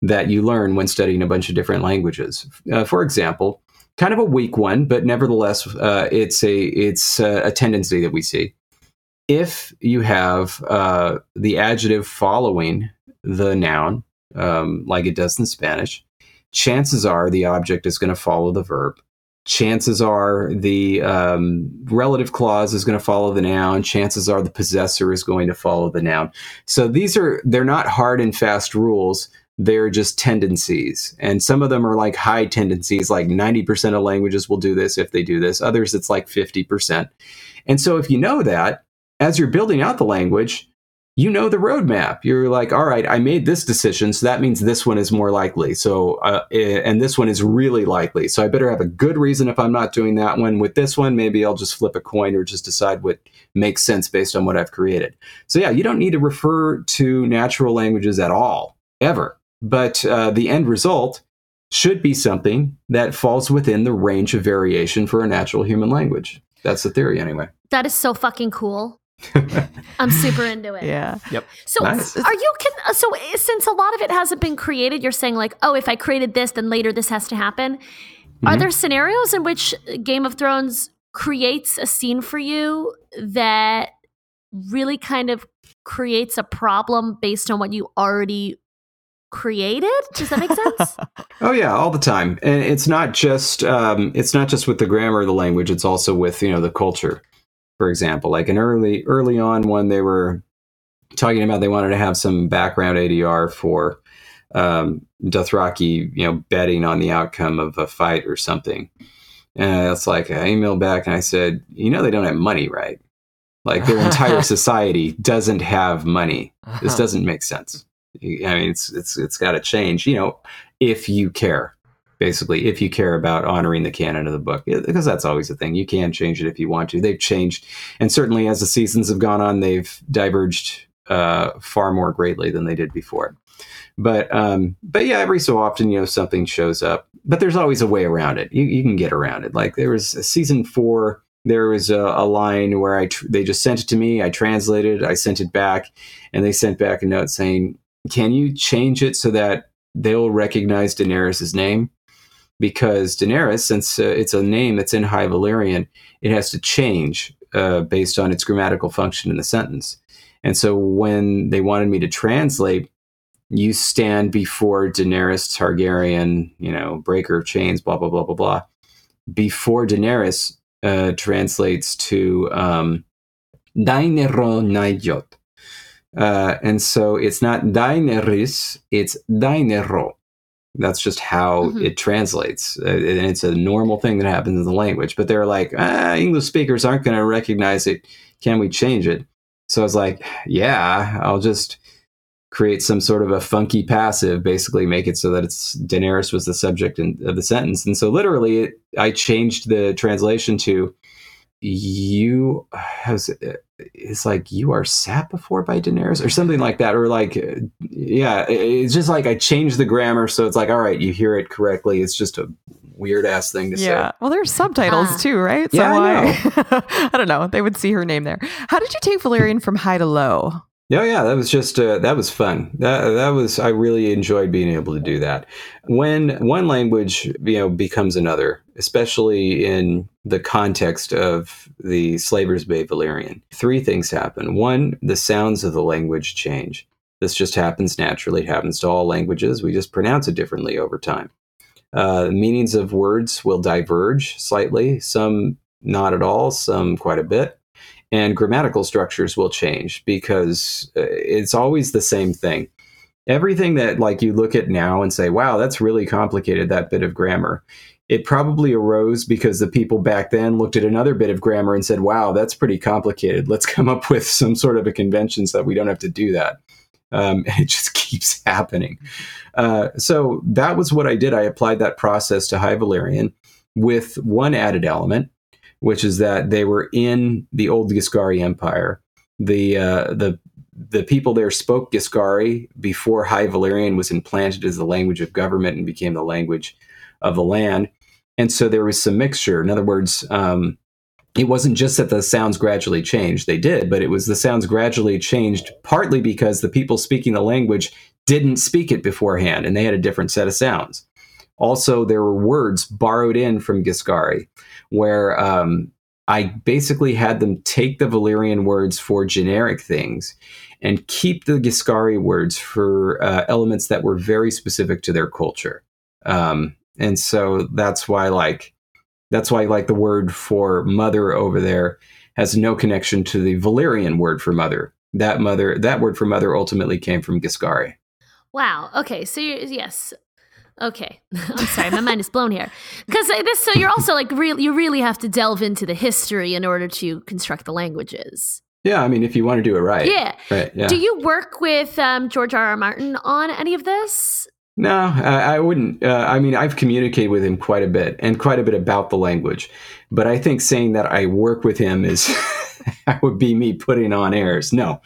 that you learn when studying a bunch of different languages. Uh, for example, kind of a weak one, but nevertheless, uh, it's a it's a, a tendency that we see. If you have uh, the adjective following the noun, um, like it does in Spanish, chances are the object is going to follow the verb. Chances are the um, relative clause is going to follow the noun. Chances are the possessor is going to follow the noun. So these are, they're not hard and fast rules. They're just tendencies. And some of them are like high tendencies, like ninety percent of languages will do this if they do this. Others, it's like fifty percent. And so if you know that, as you're building out the language, you know the roadmap. You're like, all right, I made this decision, so that means this one is more likely. So, uh, and this one is really likely. So I better have a good reason if I'm not doing that one. With this one, maybe I'll just flip a coin or just decide what makes sense based on what I've created. So yeah, you don't need to refer to natural languages at all, ever. But uh, the end result should be something that falls within the range of variation for a natural human language. That's the theory, anyway. That is so fucking cool. I'm super into it. Yeah. Yep. So nice. Are you? Can, so since a lot of it hasn't been created, you're saying like, oh, if I created this, then later this has to happen. Mm-hmm. Are there scenarios in which Game of Thrones creates a scene for you that really kind of creates a problem based on what you already created? Does that make sense? Oh yeah, all the time. And it's not just um, it's not just with the grammar of the language. It's also with, you know, the culture. For example, like an early early on when they were talking about they wanted to have some background A D R for um, Dothraki, you know, betting on the outcome of a fight or something. And it's like I emailed back and I said, you know, they don't have money, right? Like their entire society doesn't have money. This doesn't make sense. I mean, it's it's it's got to change. You know, if you care. Basically, if you care about honoring the canon of the book, because that's always the thing. You can change it if you want to. They've changed. And certainly as the seasons have gone on, they've diverged uh, far more greatly than they did before. But um, but yeah, every so often, you know, something shows up. But there's always a way around it. You, you can get around it. Like there was a season four, there was a, a line where I tr- they just sent it to me. I translated it. I sent it back. And they sent back a note saying, can you change it so that they'll recognize Daenerys' name? Because Daenerys, since uh, it's a name that's in High Valyrian, it has to change uh, based on its grammatical function in the sentence. And so when they wanted me to translate, you stand before Daenerys Targaryen, you know, breaker of chains, blah, blah, blah, blah, blah. Before Daenerys uh, translates to um, Daenerys. Uh, and so it's not Daenerys, it's Daenerys. That's just how mm-hmm. it translates. Uh, and it's a normal thing that happens in the language. But they're like, ah, English speakers aren't going to recognize it. Can we change it? So I was like, yeah, I'll just create some sort of a funky passive, basically make it so that it's Daenerys was the subject in, of the sentence. And so literally it, I changed the translation to you. How's it? It's like you are sat before by Daenerys or something like that. Or like, yeah, it's just like I changed the grammar. So it's like, all right, you hear it correctly. It's just a weird ass thing to yeah. say. Yeah. Well, there's subtitles ah. too, right? So yeah, I, know. I, I don't know. They would see her name there. How did you take Valyrian from high to low? Oh, yeah, that was just uh, that was fun. That that was I really enjoyed being able to do that. When one language, you know, becomes another, especially in the context of the Slaver's Bay Valyrian, three things happen. One, the sounds of the language change. This just happens naturally. It happens to all languages. We just pronounce it differently over time. Uh, the meanings of words will diverge slightly. Some not at all. Some quite a bit. And grammatical structures will change because it's always the same thing. Everything that like you look at now and say, wow, that's really complicated, that bit of grammar. It probably arose because the people back then looked at another bit of grammar and said, wow, that's pretty complicated. Let's come up with some sort of a convention so that we don't have to do that. Um, and it just keeps happening. Uh, so that was what I did. I applied that process to High Valyrian with one added element, which is that they were in the old Ghiscari Empire. The uh, the the people there spoke Ghiscari before High Valyrian was implanted as the language of government and became the language of the land. And so there was some mixture. In other words, um, it wasn't just that the sounds gradually changed. They did, but it was the sounds gradually changed partly because the people speaking the language didn't speak it beforehand, and they had a different set of sounds. Also, there were words borrowed in from Ghiscari, where um, I basically had them take the Valyrian words for generic things and keep the Ghiscari words for uh, elements that were very specific to their culture. Um, and so that's why, like, that's why, like, the word for mother over there has no connection to the Valyrian word for mother. That mother, that word for mother, ultimately came from Ghiscari. Wow. Okay. So you're, yes. Okay, I'm sorry, my mind is blown here. Because this, so you're also like, re- you really have to delve into the history in order to construct the languages. Yeah, I mean, if you want to do it right. Yeah. Right, yeah. Do you work with um, George R. R. Martin on any of this? No, I, I wouldn't. Uh, I mean, I've communicated with him quite a bit and quite a bit about the language. But I think saying that I work with him is that would be me putting on airs. No.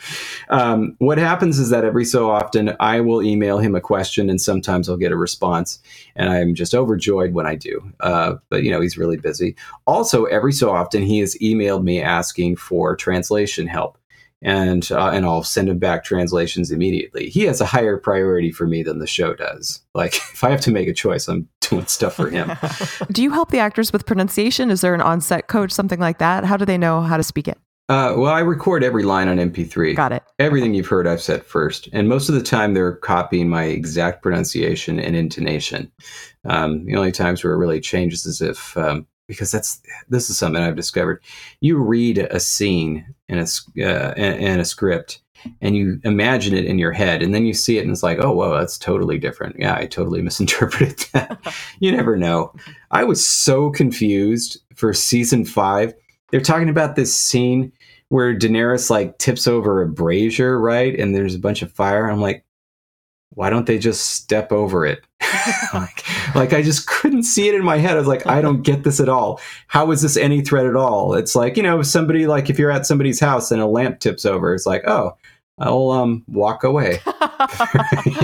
Um, what happens is that every so often I will email him a question, and sometimes I'll get a response, and I'm just overjoyed when I do. Uh, but, you know, he's really busy. Also, every so often he has emailed me asking for translation help. And uh, and I'll send him back translations immediately. He has a higher priority for me than the show does. Like, if I have to make a choice, I'm doing stuff for him. Do you help the actors with pronunciation? Is there an on-set coach, something like that? How do they know how to speak it? Uh, well, I record every line on M P three. Got it. Everything okay. You've heard, I've said first. And most of the time, they're copying my exact pronunciation and intonation. Um, the only times where it really changes is if... Um, because that's this is something I've discovered. You read a scene in a uh, in a script, and you imagine it in your head, and then you see it, and it's like, oh, whoa, that's totally different. Yeah, I totally misinterpreted that. You never know. I was so confused for season five. They're talking about this scene where Daenerys like tips over a brazier, right? And there's a bunch of fire. I'm like, why don't they just step over it? like, like I just couldn't see it in my head. I was like, I don't get this at all. How is this any threat at all? It's like, you know, if somebody, like if you're at somebody's house and a lamp tips over, it's like, oh, I'll um walk away.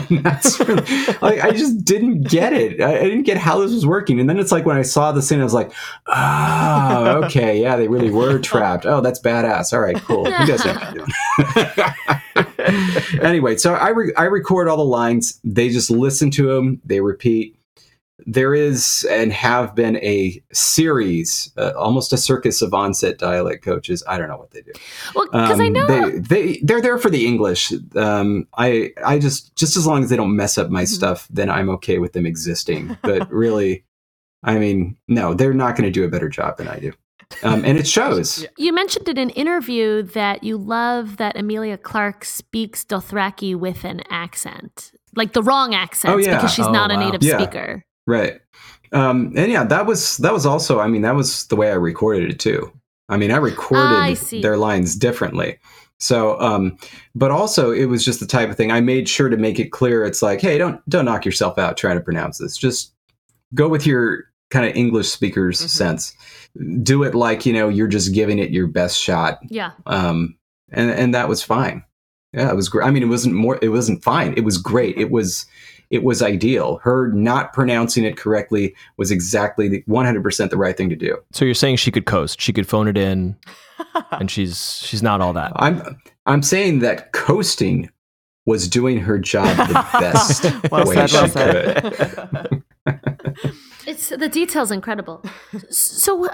That's really, like, I just didn't get it. I, I didn't get how this was working. And then it's like when I saw the scene, I was like, oh, okay, yeah, they really were trapped. Oh, that's badass. All right, cool. You guys know what you're doing. Anyway, so I re- I record all the lines. They just listen to them. They repeat. There is and have been a series, uh, almost a circus of onset dialect coaches. I don't know what they do. Well, because um, I know they, they they're there for the English. Um, I I just just as long as they don't mess up my stuff, then I'm okay with them existing. But really, I mean, no, they're not going to do a better job than I do. Um, and it shows. You mentioned in an interview that you love that Emilia Clarke speaks Dothraki with an accent, like the wrong accent, oh, yeah. because she's oh, not wow. a native yeah. speaker. Right. Um, and yeah, that was that was also, I mean, that was the way I recorded it, too. I mean, I recorded I their lines differently. So um, but also it was just the type of thing I made sure to make it clear. It's like, hey, don't don't knock yourself out trying to pronounce this. Just go with your kind of English speaker's mm-hmm. sense. Do it like, you know, you're just giving it your best shot. Yeah. Um, and, and that was fine. Yeah, it was great. I mean, it wasn't more. It wasn't fine. It was great. It was It was ideal. Her not pronouncing it correctly was exactly the, one hundred percent the right thing to do. So you're saying she could coast. She could phone it in, and she's she's not all that. I'm I'm saying that coasting was doing her job the best well way said, she well could. It's the detail's incredible. So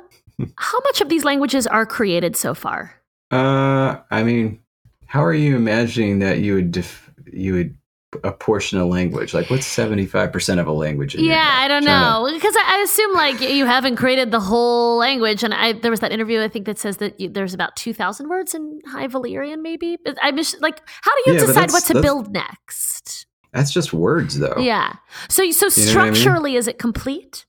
how much of these languages are created so far? Uh, I mean, how are you imagining that you would def- you would a portion of language, like what's seventy-five percent of a language in yeah I don't know, because I, I assume like you haven't created the whole language, and I there was that interview I think that says that you, there's about two thousand words in High Valyrian maybe, but I'm just like, how do you yeah, decide what to build next? That's just words though. Yeah, so so you know structurally what I mean? Is it complete?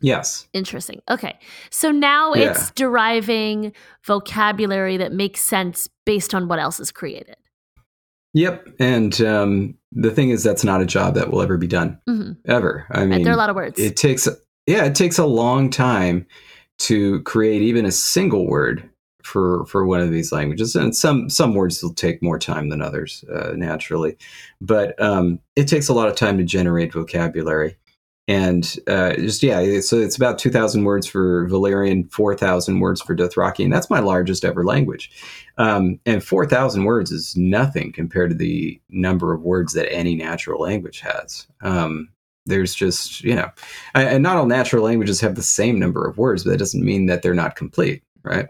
Yes. Interesting. Okay. So now yeah. it's deriving vocabulary that makes sense based on what else is created. Yep. And um, the thing is, that's not a job that will ever be done, mm-hmm. ever. I mean, there are a lot of words. It takes, yeah, it takes a long time to create even a single word for, for one of these languages. And some, some words will take more time than others, uh, naturally. But um, it takes a lot of time to generate vocabulary. And uh, just, yeah, so it's about two thousand words for Valyrian, four thousand words for Dothraki, and that's my largest ever language. Um, and four thousand words is nothing compared to the number of words that any natural language has. Um, there's just, you know, and not all natural languages have the same number of words, but that doesn't mean that they're not complete, right?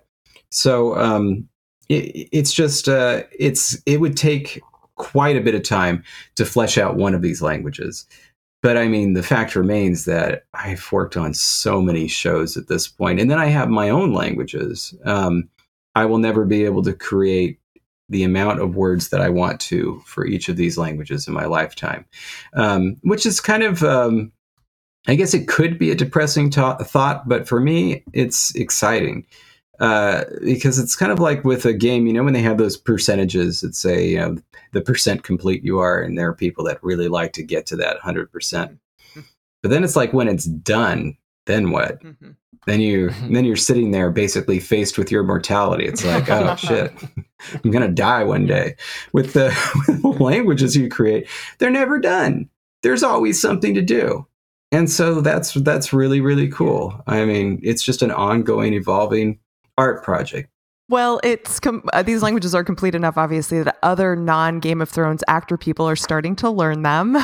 So um, it, it's just, uh, it's it would take quite a bit of time to flesh out one of these languages. But I mean, the fact remains that I've worked on so many shows at this point, and then I have my own languages. Um, I will never be able to create the amount of words that I want to for each of these languages in my lifetime, um, which is kind of, um, I guess it could be a depressing ta- thought, but for me, it's exciting. Uh, because it's kind of like with a game, you know, when they have those percentages that say, you know, the percent complete you are, and there are people that really like to get to that one hundred percent. But then it's like when it's done, then what? Mm-hmm. Then you then you're sitting there basically faced with your mortality. It's like, oh shit, I'm gonna die one day. With the, with the languages you create, they're never done. There's always something to do. And so that's that's really, really cool. I mean, it's just an ongoing, evolving art project. Well, it's com- uh, these languages are complete enough, obviously, that other non-Game of Thrones actor people are starting to learn them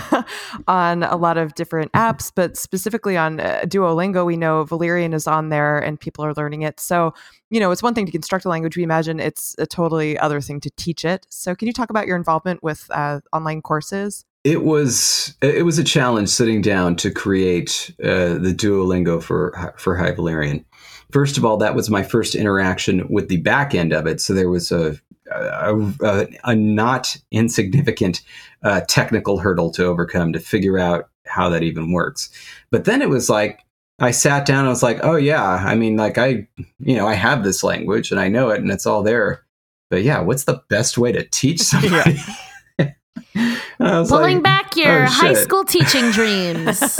on a lot of different apps, but specifically on uh, Duolingo, we know Valyrian is on there and people are learning it. So, you know, it's one thing to construct a language. We imagine it's a totally other thing to teach it. So can you talk about your involvement with uh, online courses? It was it was a challenge sitting down to create uh, the Duolingo for for High Valyrian. First of all, that was my first interaction with the back end of it. So there was a a, a, a not insignificant uh, technical hurdle to overcome to figure out how that even works. But then it was like, I sat down and I was like, oh yeah, I mean, like I, you know, I have this language and I know it and it's all there. But yeah, what's the best way to teach somebody? Pulling like, back your oh, high school teaching dreams.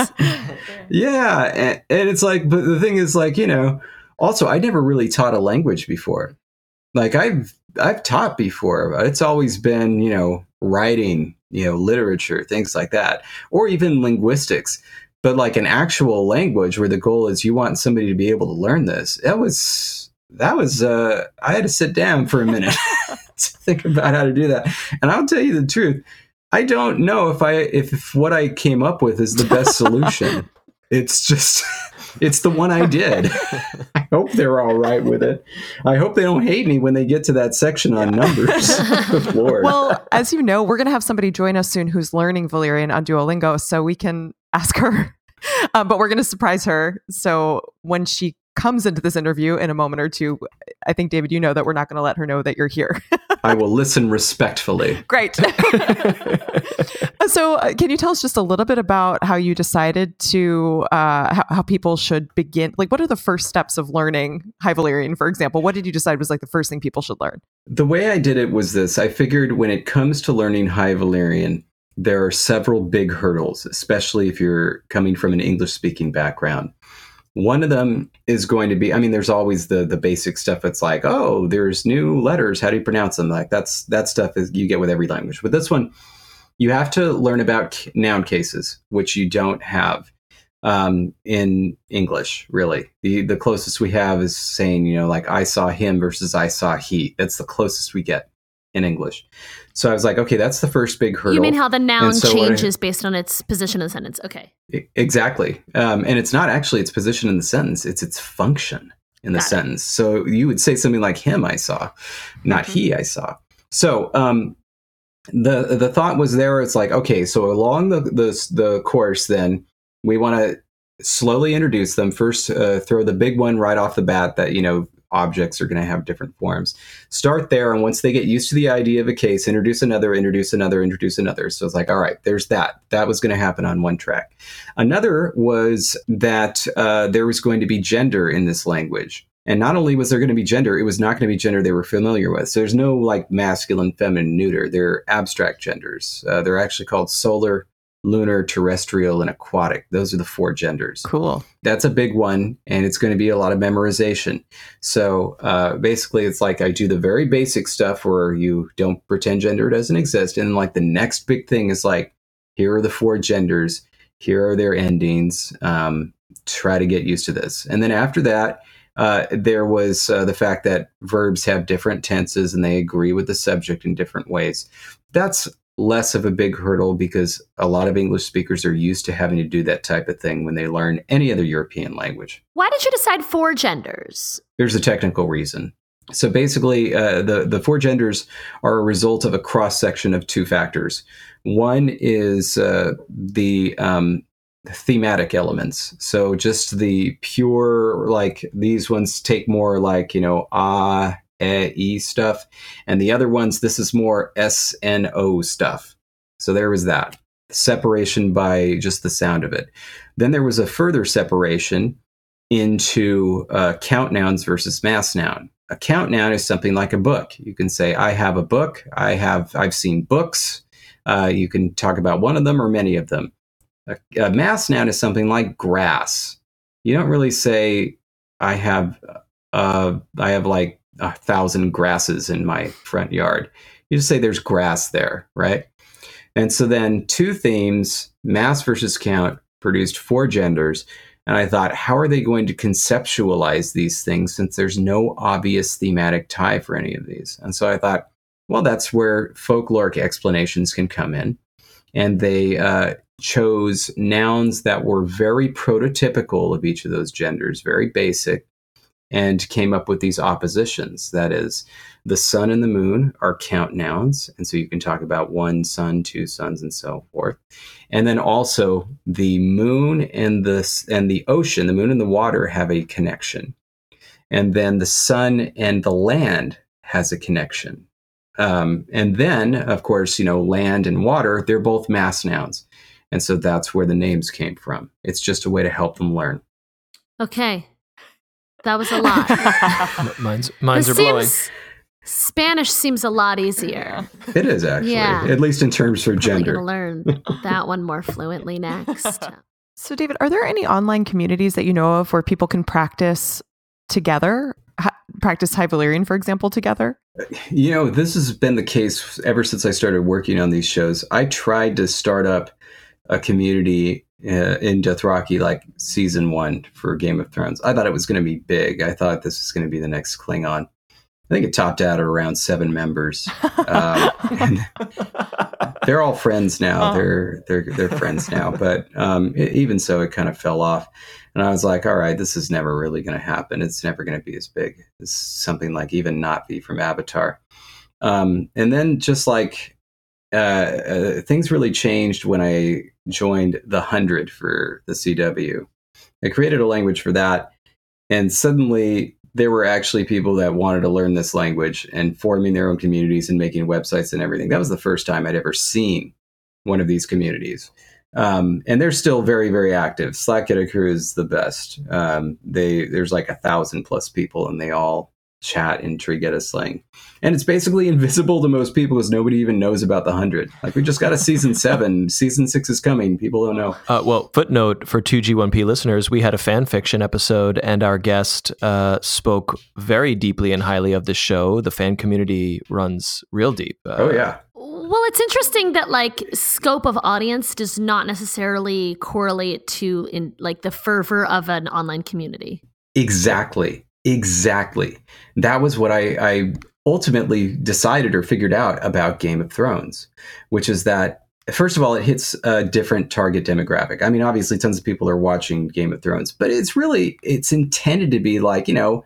Yeah. And, and it's like, but the thing is like, you know, also, I never really taught a language before. Like I've, I've taught before, but it's always been, you know, writing, you know, literature, things like that, or even linguistics, but like an actual language where the goal is you want somebody to be able to learn this. That was, that was, uh, I had to sit down for a minute to think about how to do that. And I'll tell you the truth. I don't know if I if, if what I came up with is the best solution. It's just, it's the one I did. I hope they're all right with it. I hope they don't hate me when they get to that section on numbers. Lord. Well, as you know, we're going to have somebody join us soon who's learning Valyrian on Duolingo, so we can ask her. Um, but we're going to surprise her. So when she comes into this interview in a moment or two, I think, David, you know that we're not going to let her know that you're here. I will listen respectfully. Great. So uh, can you tell us just a little bit about how you decided to, uh, how, how people should begin? Like, what are the first steps of learning High Valyrian, for example? What did you decide was like the first thing people should learn? The way I did it was this. I figured when it comes to learning High Valyrian, there are several big hurdles, especially if you're coming from an English-speaking background. One of them is going to be, I mean, there's always the the basic stuff. It's like, oh, there's new letters. How do you pronounce them? Like that's that stuff is you get with every language. But this one, you have to learn about noun cases, which you don't have um, in English, really. The the closest we have is saying, you know, like I saw him versus I saw he. That's the closest we get in English. So I was like, okay, that's the first big hurdle. You mean how the noun so changes I, based on its position in the sentence. Okay. Exactly. Um, and it's not actually its position in the sentence, it's its function in the Got sentence. It. So you would say something like him I saw, not mm-hmm. he I saw. So um, the the thought was there, it's like, okay, so along the the, the course then, we want to slowly introduce them. First, uh, throw the big one right off the bat that, you know, objects are going to have different forms. Start there, and once they get used to the idea of a case, introduce another, introduce another, introduce another. So it's like, all right, there's that. That was going to happen on one track. Another was that uh, there was going to be gender in this language. And not only was there going to be gender, it was not going to be gender they were familiar with. So there's no like masculine, feminine, neuter. They're abstract genders. Uh, they're actually called solar, lunar, terrestrial, and aquatic. Those are the four genders. Cool. That's a big one, and it's going to be a lot of memorization. So uh, basically, it's like I do the very basic stuff where you don't pretend gender doesn't exist. And like the next big thing is like, here are the four genders. Here are their endings. Um, try to get used to this. And then after that, uh, there was uh, the fact that verbs have different tenses and they agree with the subject in different ways. That's less of a big hurdle because a lot of English speakers are used to having to do that type of thing when they learn any other European language. Why did you decide four genders? There's a technical reason. So basically, uh, the, the four genders are a result of a cross-section of two factors. One is uh, the um, thematic elements. So just the pure, like, these ones take more like, you know, ah, E stuff, and the other ones, this is more S N O stuff. So there was that separation by just the sound of it. Then there was a further separation into uh, count nouns versus mass noun. A count noun is something like a book. You can say, I have a book. I have, I've seen books. Uh, you can talk about one of them or many of them. A, a mass noun is something like grass. you don't really say I have uh I have like a thousand grasses in my front yard. You just say there's grass there, right? And so then two themes, mass versus count, produced four genders. And I thought, how are they going to conceptualize these things since there's no obvious thematic tie for any of these? And so I thought, well, that's where folkloric explanations can come in. And they uh, chose nouns that were very prototypical of each of those genders, very basic, and came up with these oppositions. That is, the sun and the moon are count nouns. And so you can talk about one sun, two suns, and so forth. And then also the moon and the, and the ocean, the moon and the water have a connection. And then the sun and the land has a connection. Um, and then, of course, you know, land and water, they're both mass nouns. And so that's where the names came from. It's just a way to help them learn. Okay. That was a lot. mine's mine's are seems, blowing. Spanish seems a lot easier. It is, actually. Yeah. At least in terms of gender. I'm going to learn that one more fluently next. So, David, are there any online communities that you know of where people can practice together? Ha- practice High Valyrian, for example, together? You know, this has been the case ever since I started working on these shows. I tried to start up a community Uh, in Dothraki, like season one for Game of Thrones. I thought it was going to be big. I thought this was going to be the next Klingon. I think it topped out at around seven members. Um, and they're all friends now. Oh. They're they're they're friends now. But um, it, even so, it kind of fell off. And I was like, all right, this is never really going to happen. It's never going to be as big. It's something like even Na'vi from Avatar. Um, and then just like Uh, uh, things really changed when I joined The one hundred for the C W. I created a language for that, and suddenly there were actually people that wanted to learn this language and forming their own communities and making websites and everything. That was the first time I'd ever seen one of these communities. Um, and they're still very, very active. Slack at a crew is the best. Um, they there's like a thousand plus people, and they all chat in Trigeta slang, and it's basically invisible to most people because nobody even knows about the hundred. Like, we just got a season seven. Season six is coming. People don't know. Uh, well, footnote for two G one P listeners, we had a fan fiction episode, and our guest uh, spoke very deeply and highly of the show. The fan community runs real deep. Uh, oh yeah. Well, it's interesting that like scope of audience does not necessarily correlate to in like the fervor of an online community. Exactly. Exactly. That was what I, I ultimately decided or figured out about Game of Thrones, which is that, first of all, it hits a different target demographic. I mean, obviously, tons of people are watching Game of Thrones, but it's really, it's intended to be like, you know,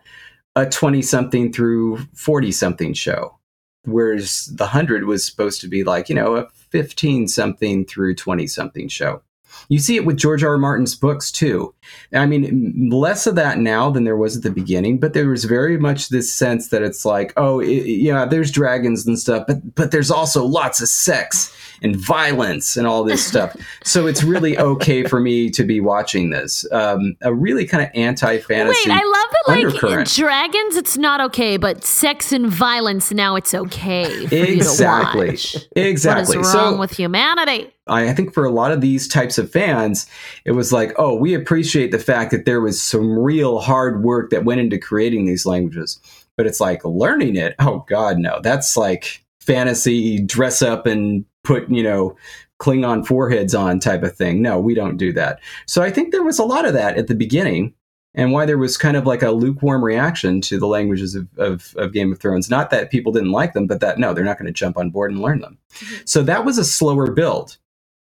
a twenty-something through forty-something show, whereas The one hundred was supposed to be like, you know, a fifteen-something through twenty-something show. You see it with George R. R. Martin's books, too. I mean, less of that now than there was at the beginning, but there was very much this sense that it's like, oh, it, yeah, there's dragons and stuff, but but there's also lots of sex and violence and all this stuff. So it's really okay for me to be watching this. Um, a really kind of anti-fantasy. Wait, I love that, like, undercurrent. Dragons, it's not okay, but sex and violence, now it's okay for exactly. you to watch. Exactly. What is wrong so, with humanity? I think for a lot of these types of fans, it was like, oh, we appreciate the fact that there was some real hard work that went into creating these languages. But it's like learning it. Oh, God, no. That's like fantasy dress up and put, you know, Klingon foreheads on type of thing. No, we don't do that. So I think there was a lot of that at the beginning, and why there was kind of like a lukewarm reaction to the languages of, of, of Game of Thrones. Not that people didn't like them, but that, no, they're not going to jump on board and learn them. Mm-hmm. So that was a slower build.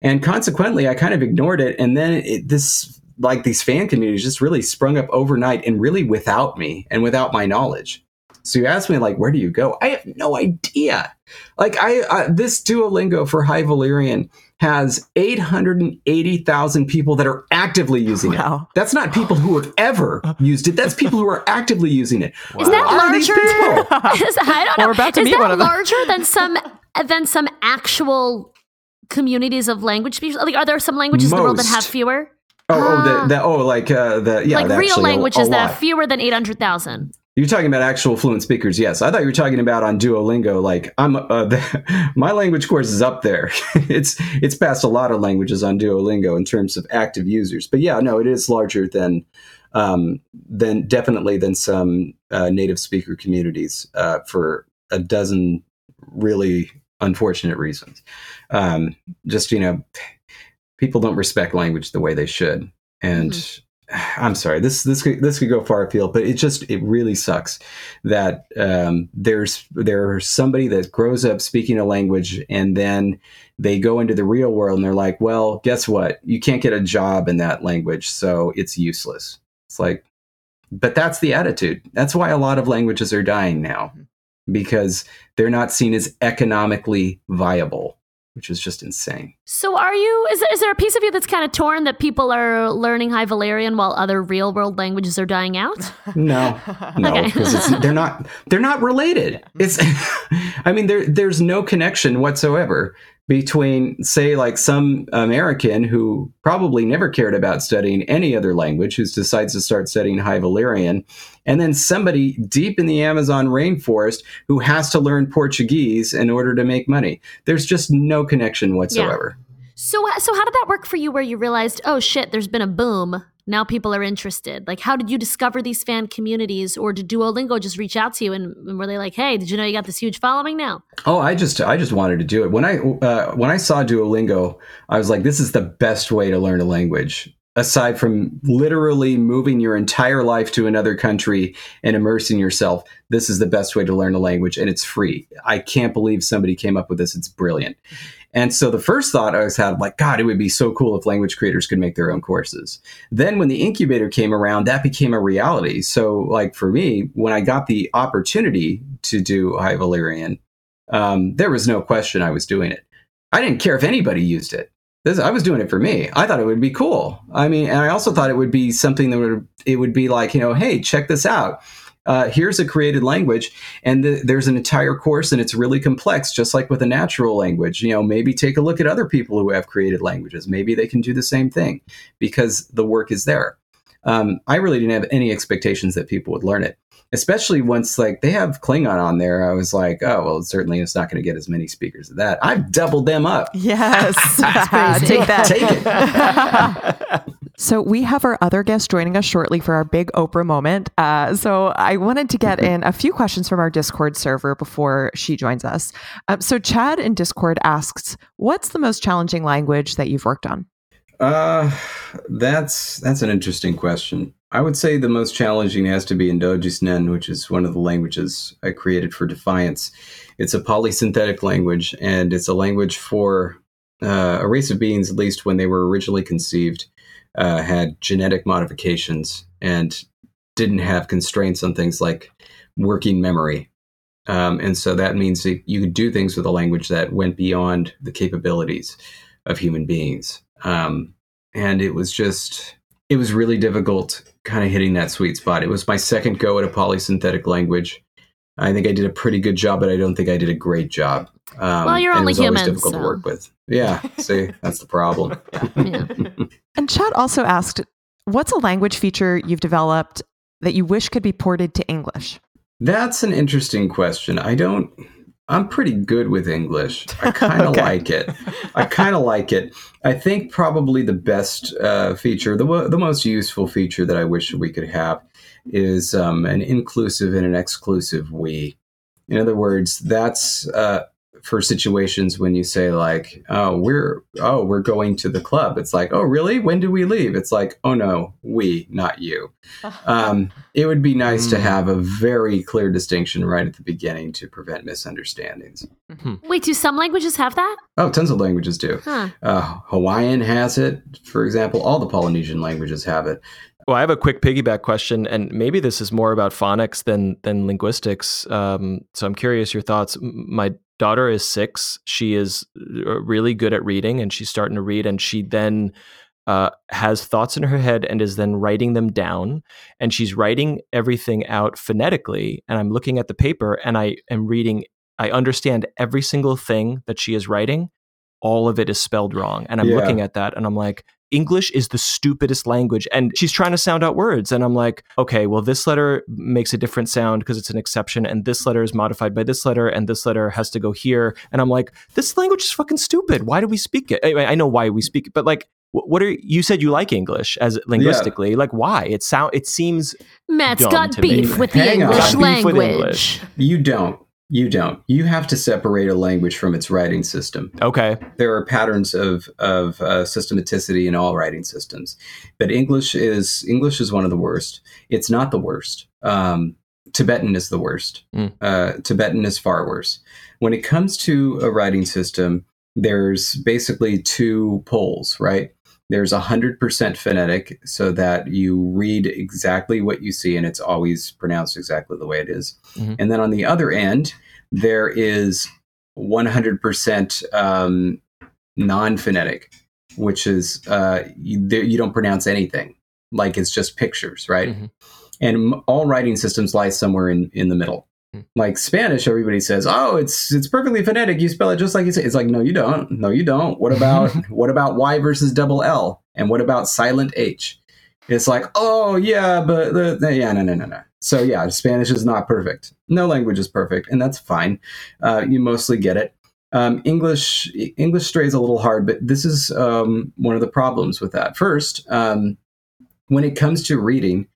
And consequently, I kind of ignored it. And then it, this, like these fan communities just really sprung up overnight and really without me and without my knowledge. So you asked me, like, where do you go? I have no idea. Like, I, I this Duolingo for High Valyrian has eight hundred eighty thousand people that are actively using wow. it. That's not people who have ever used it. That's people who are actively using it. Wow. Is that larger? Is, I don't know. Well, we're about to meet one of them. Is that larger than some than some actual communities of language speakers? Like, are there some languages Most. in the world that have fewer? Oh, ah. oh, the, the, oh, like uh, the yeah, like real languages a, a that have fewer than eight hundred thousand. You're talking about actual fluent speakers, yes. I thought you were talking about on Duolingo. Like, I'm, uh, the, my language course is up there. it's it's past a lot of languages on Duolingo in terms of active users. But yeah, no, it is larger than um, than definitely than some uh, native speaker communities uh, for a dozen really unfortunate reasons. Um, just, you know, people don't respect language the way they should. And mm-hmm. I'm sorry, this, this, could, this could go far afield, but it just, it really sucks that um, there's, there's somebody that grows up speaking a language and then they go into the real world and they're like, well, guess what? You can't get a job in that language, so it's useless. It's like, but that's the attitude. That's why a lot of languages are dying now, because they're not seen as economically viable, which is just insane. So are you, is there, is there a piece of you that's kind of torn that people are learning High Valyrian while other real world languages are dying out? No, no, because okay. they're not, they're not related. It's, I mean, there, there's no connection whatsoever between, say, like some American who probably never cared about studying any other language, who decides to start studying High Valyrian, and then somebody deep in the Amazon rainforest who has to learn Portuguese in order to make money. There's just no connection whatsoever. Yeah. So, so how did that work for you where you realized, oh shit, there's been a boom, now people are interested? Like, how did you discover these fan communities, or did Duolingo just reach out to you and, and were they like, hey, did you know you got this huge following now? Oh, I just, I just wanted to do it. When I, uh, when I saw Duolingo, I was like, this is the best way to learn a language, aside from literally moving your entire life to another country and immersing yourself. This is the best way to learn a language, and it's free. I can't believe somebody came up with this. It's brilliant. And so the first thought I was had, like, God, it would be so cool if language creators could make their own courses. Then when the incubator came around, that became a reality. So, like, for me, when I got the opportunity to do High Valyrian, um, there was no question I was doing it. I didn't care if anybody used it. This, I was doing it for me. I thought it would be cool. I mean, and I also thought it would be something that would, it would be like, you know, hey, check this out. Uh, here's a created language, and th- there's an entire course, and it's really complex, just like with a natural language. You know, maybe take a look at other people who have created languages. Maybe they can do the same thing, because the work is there. Um, I really didn't have any expectations that people would learn it, especially once, like, they have Klingon on there. I was like, oh, well, certainly it's not going to get as many speakers as that. I've doubled them up. Yes. That's crazy. Take that. Take it. So we have our other guest joining us shortly for our big Oprah moment. Uh, so I wanted to get in a few questions from our Discord server before she joins us. Um, so Chad in Discord asks, what's the most challenging language that you've worked on? Uh, that's that's an interesting question. I would say the most challenging has to be Ndojusnen, which is one of the languages I created for Defiance. It's a polysynthetic language, and it's a language for uh, a race of beings, at least when they were originally conceived, Uh, had genetic modifications and didn't have constraints on things like working memory. Um, and so that means that you could do things with a language that went beyond the capabilities of human beings. Um, and it was just, it was really difficult kind of hitting that sweet spot. It was my second go at a polysynthetic language. I think I did a pretty good job, but I don't think I did a great job. Um, well, you're only human. It's difficult so. to work with. Yeah, see, that's the problem. Yeah. And Chad also asked, what's a language feature you've developed that you wish could be ported to English? That's an interesting question. I don't, I'm pretty good with English. I kind of okay. like it. I kind of like it. I think probably the best uh, feature, the, the most useful feature that I wish we could have is um, an inclusive and an exclusive we. In other words, that's... Uh, for situations when you say, like, oh, we're, oh, we're going to the club. It's like, oh, really? When do we leave? It's like, oh no, we, not you. Um, it would be nice mm. to have a very clear distinction right at the beginning to prevent misunderstandings. Mm-hmm. Wait, do some languages have that? Oh, tons of languages do. Huh. Uh, Hawaiian has it, for example. All the Polynesian languages have it. Well, I have a quick piggyback question, and maybe this is more about phonics than than linguistics. Um, so I'm curious your thoughts. My daughter is six. She is really good at reading, and she's starting to read, and she then uh, has thoughts in her head and is then writing them down, and she's writing everything out phonetically, and I'm looking at the paper, and I am reading. I understand every single thing that she is writing. All of it is spelled wrong, and I'm yeah. looking at that, and I'm like, English is the stupidest language. And she's trying to sound out words. And I'm like, okay, well, this letter makes a different sound because it's an exception. And this letter is modified by this letter. And this letter has to go here. And I'm like, this language is fucking stupid. Why do we speak it? Anyway, I know why we speak it. But like, What are you said you like English as linguistically? Yeah. Like why? It sound it seems Matt's dumb got to beef me. with the Hang English on. language. With English. You don't. You don't. You have to separate a language from its writing system. Okay. There are patterns of of uh, systematicity in all writing systems, but English is English is one of the worst. It's not the worst. Um, Tibetan is the worst. Mm. Uh, Tibetan is far worse. When it comes to a writing system, there's basically two poles, right? There's one hundred percent phonetic, so that you read exactly what you see and it's always pronounced exactly the way it is. Mm-hmm. And then on the other end, there is one hundred percent um, non-phonetic, which is uh, you, there, you don't pronounce anything. Like it's just pictures, right? Mm-hmm. And all writing systems lie somewhere in, in the middle. Like Spanish, everybody says, "Oh, it's it's perfectly phonetic. You spell it just like you say." It's like, no, you don't. No, you don't. What about what about Y versus double L? And what about silent H? It's like, oh yeah, but the, yeah, no, no, no, no. So yeah, Spanish is not perfect. No language is perfect, and that's fine. Uh, you mostly get it. Um, English English strays a little hard, but this is um, one of the problems with that. First, um, when it comes to reading.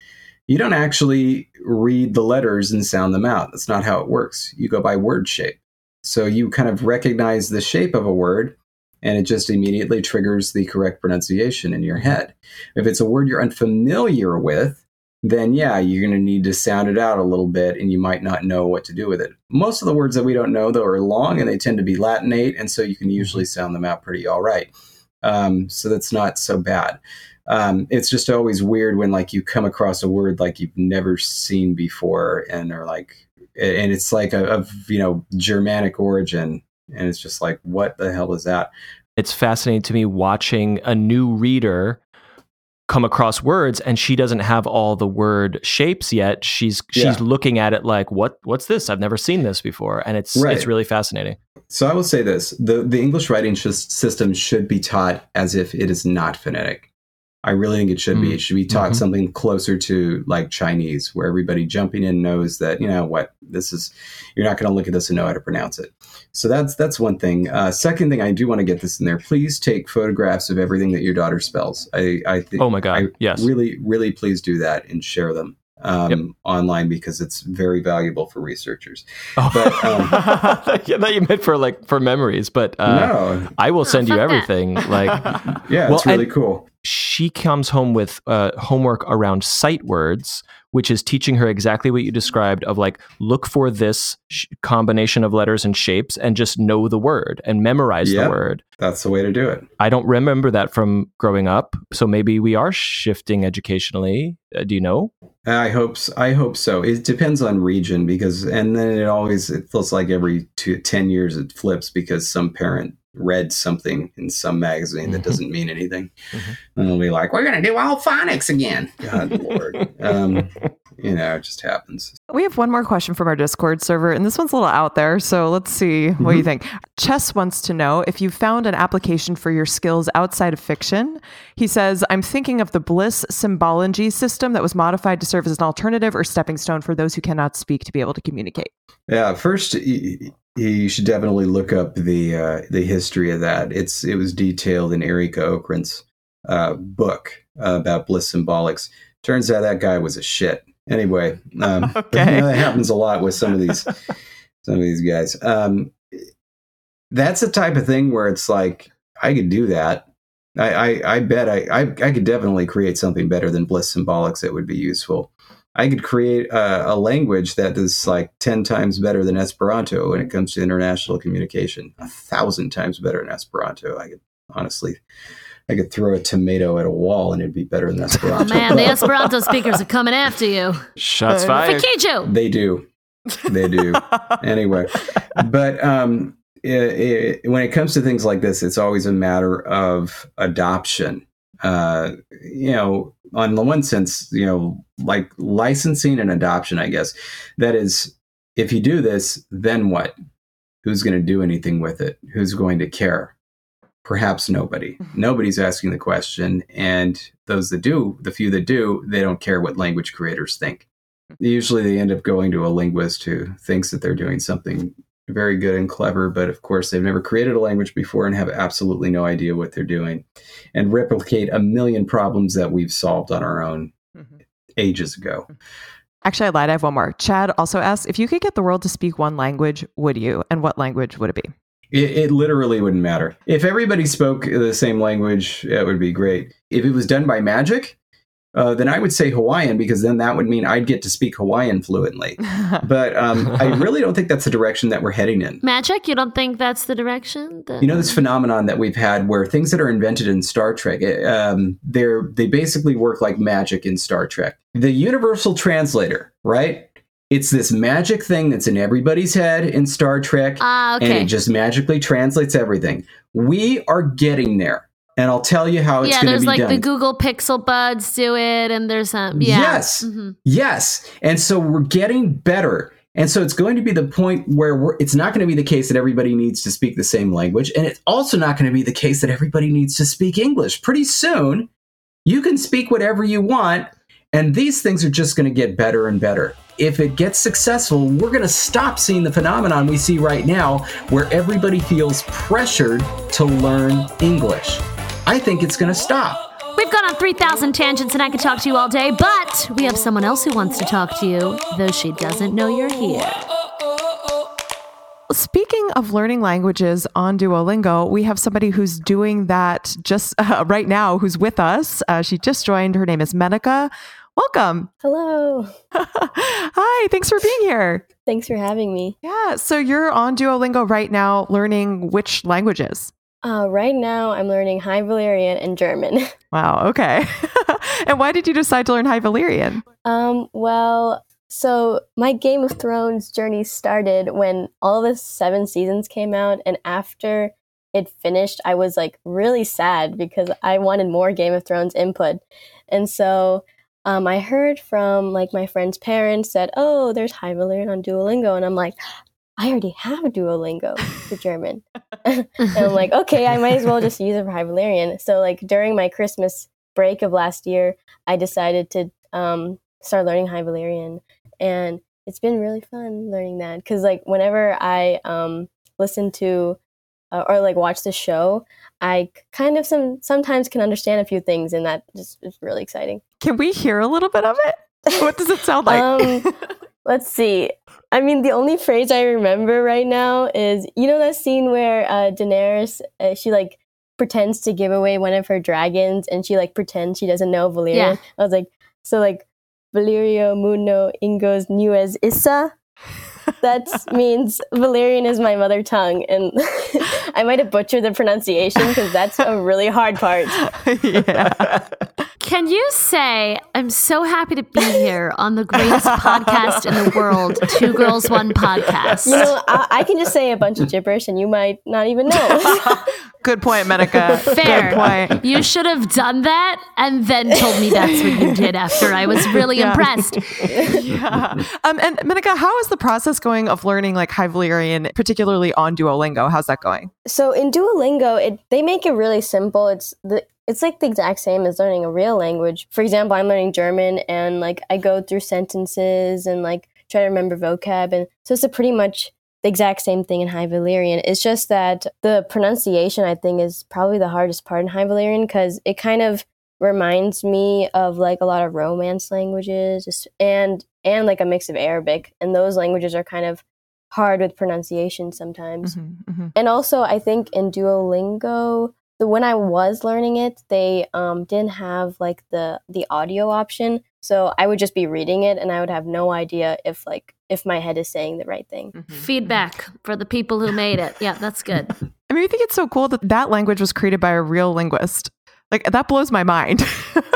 You don't actually read the letters and sound them out. That's not how it works. You go by word shape. So you kind of recognize the shape of a word, and it just immediately triggers the correct pronunciation in your head. If it's a word you're unfamiliar with, then yeah, you're going to need to sound it out a little bit, and you might not know what to do with it. Most of the words that we don't know, though, are long, and they tend to be Latinate, and so you can usually sound them out pretty all right. Um, so that's not so bad. Um, it's just always weird when like you come across a word like you've never seen before and are like, and it's like a, of, you know, Germanic origin. And it's just like, what the hell is that? It's fascinating to me watching a new reader come across words and she doesn't have all the word shapes yet. She's, she's yeah. looking at it like, what, what's this? I've never seen this before. And it's, right. it's really fascinating. So I will say this, the, the English writing sh- system should be taught as if it is not phonetic. I really think it should mm. be. It should be taught mm-hmm. something closer to like Chinese, where everybody jumping in knows that, you know what, this is, you're not going to look at this and know how to pronounce it. So that's that's one thing. Uh, second thing, I do want to get this in there. Please take photographs of everything that your daughter spells. I, I think. Oh my God. I yes. Really, really please do that and share them um, yep. online because it's very valuable for researchers. Oh. But, um, I thought you meant for like for memories, but uh, no. I will send you everything. Like, yeah, it's well, really and, cool. She comes home with uh, homework around sight words, which is teaching her exactly what you described of like, look for this sh- combination of letters and shapes and just know the word and memorize yep, the word. That's the way to do it. I don't remember that from growing up. So maybe we are shifting educationally. Uh, do you know? I hope so. I hope so. It depends on region because, and then it always, it feels like every two, ten years it flips because some parent read something in some magazine that doesn't mean anything. Mm-hmm. And they'll be like, we're going to do all phonics again. God, Lord. Um, you know, it just happens. We have one more question from our Discord server, and this one's a little out there. So let's see what mm-hmm. you think. Chess wants to know if you found an application for your skills outside of fiction. He says, I'm thinking of the Bliss Symbology system that was modified to serve as an alternative or stepping stone for those who cannot speak to be able to communicate. Yeah, first... E- You should definitely look up the uh, the history of that. It's it was detailed in Erika Okrant's uh, book uh, about Bliss Symbolics. Turns out that guy was a shit. Anyway, um, okay. but, you know, that happens a lot with some of these some of these guys. Um, that's the type of thing where it's like I could do that. I I, I bet I, I I could definitely create something better than Bliss Symbolics that would be useful. I could create a, a language that is like ten times better than Esperanto when it comes to international communication, a thousand times better than Esperanto. I could honestly, I could throw a tomato at a wall and it'd be better than Esperanto. Man, the Esperanto speakers are coming after you. Shots fired. They do. They do. Anyway, but um, it, it, when it comes to things like this, it's always a matter of adoption. Uh, you know, on the one sense, you know, like licensing and adoption, I guess, that is, if you do this, then what? Who's going to do anything with it? Who's going to care? Perhaps nobody. Nobody's asking the question. And those that do, the few that do, they don't care what language creators think. Usually they end up going to a linguist who thinks that they're doing something very good and clever, but of course they've never created a language before and have absolutely no idea what they're doing, and replicate a million problems that we've solved on our own mm-hmm. ages ago. Actually, I lied. I have one more. Chad also asks, if you could get the world to speak one language, would you? And what language would it be? It, it literally wouldn't matter. If everybody spoke the same language, it would be great. If it was done by magic, Uh, then I would say Hawaiian, because then that would mean I'd get to speak Hawaiian fluently. But um, I really don't think that's the direction that we're heading in. Magic? You don't think that's the direction? That... You know, this phenomenon that we've had where things that are invented in Star Trek, um, they're, they basically work like magic in Star Trek. The universal translator, right? It's this magic thing that's in everybody's head in Star Trek. Uh, okay. And it just magically translates everything. We are getting there. And I'll tell you how it's yeah, going to be like done. Yeah, there's like the Google Pixel Buds do it, and there's um, yeah. Yes, mm-hmm. yes. And so we're getting better. And so it's going to be the point where we're, it's not going to be the case that everybody needs to speak the same language. And it's also not going to be the case that everybody needs to speak English. Pretty soon, you can speak whatever you want, and these things are just going to get better and better. If it gets successful, we're going to stop seeing the phenomenon we see right now where everybody feels pressured to learn English. I think it's going to stop. We've gone on three thousand tangents and I could talk to you all day, but we have someone else who wants to talk to you, though she doesn't know you're here. Speaking of learning languages on Duolingo, we have somebody who's doing that just uh, right now, who's with us. Uh, she just joined. Her name is Menica. Welcome. Hello. Hi, thanks for being here. Thanks for having me. Yeah, so you're on Duolingo right now learning which languages? Uh, right now, I'm learning High Valyrian and German. Wow, okay. And why did you decide to learn High Valyrian? Um, well, so my Game of Thrones journey started when all the seven seasons came out, and after it finished, I was like really sad because I wanted more Game of Thrones input. And so um, I heard from like my friend's parents that, oh, there's High Valyrian on Duolingo, and I'm like, I already have Duolingo for German. And I'm like, okay, I might as well just use it for High Valyrian. So like during my Christmas break of last year, I decided to um, start learning High Valyrian. And it's been really fun learning that because like whenever I um, listen to uh, or like watch the show, I kind of some sometimes can understand a few things, and that just is really exciting. Can we hear a little bit of it? What does it sound like? um, let's see. I mean, the only phrase I remember right now is, you know, that scene where uh, Daenerys, uh, she like pretends to give away one of her dragons and she like pretends she doesn't know Valyrian. Yeah. I was like, so like, Valyrio Muno Ingos Nuez Issa. That means Valyrian is my mother tongue. And I might have butchered the pronunciation because that's a really hard part. Yeah. Can you say, I'm so happy to be here on the greatest podcast in the world, Two Girls, One Podcast? You know, I, I can just say a bunch of gibberish and you might not even know. Good point, Menica. Fair. Good point. You should have done that and then told me that's what you did after. I was really yeah. impressed. Yeah. Um, and Menica, how is the process going of learning like High Valyrian, particularly on Duolingo? How's that going? So in Duolingo, it, they make it really simple. It's the It's like the exact same as learning a real language. For example, I'm learning German and like I go through sentences and like try to remember vocab. And so it's a pretty much the exact same thing in High Valyrian. It's just that the pronunciation, I think, is probably the hardest part in High Valyrian because it kind of reminds me of like a lot of Romance languages and and like a mix of Arabic. And those languages are kind of hard with pronunciation sometimes. Mm-hmm, mm-hmm. And also, I think in Duolingo, so when I was learning it, they um, didn't have like the, the audio option. So I would just be reading it and I would have no idea if like if my head is saying the right thing. Mm-hmm. Feedback for the people who made it. Yeah, that's good. I mean, I think it's so cool that that language was created by a real linguist. Like that blows my mind.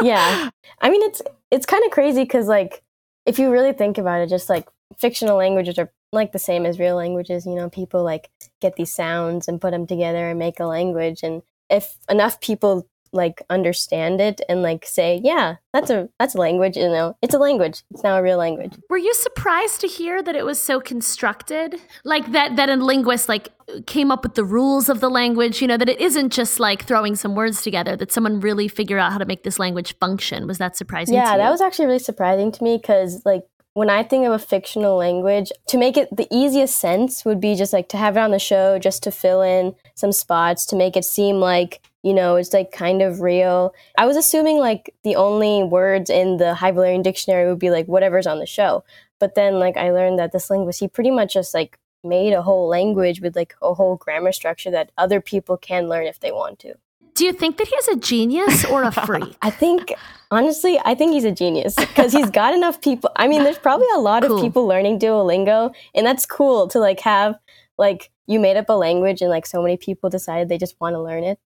Yeah. I mean, it's it's kind of crazy because like if you really think about it, just like fictional languages are like the same as real languages. You know, people like get these sounds and put them together and make a language. And if enough people like understand it and like say, yeah, that's a that's a language, you know, it's a language. It's now a real language. Were you surprised to hear that it was so constructed? Like that that a linguist like came up with the rules of the language, you know, that it isn't just like throwing some words together, that someone really figured out how to make this language function. Was that surprising yeah, to you? Yeah, that was actually really surprising to me because like When I think of a fictional language, to make it the easiest sense would be just like to have it on the show just to fill in some spots to make it seem like, you know, it's like kind of real. I was assuming like the only words in the High Valyrian dictionary would be like whatever's on the show. But then like I learned that this linguist, he pretty much just like made a whole language with like a whole grammar structure that other people can learn if they want to. Do you think that he's a genius or a freak? I think, honestly, I think he's a genius because he's got enough people. I mean, there's probably a lot cool. of people learning Duolingo, and that's cool to like have like you made up a language and like so many people decided they just want to learn it.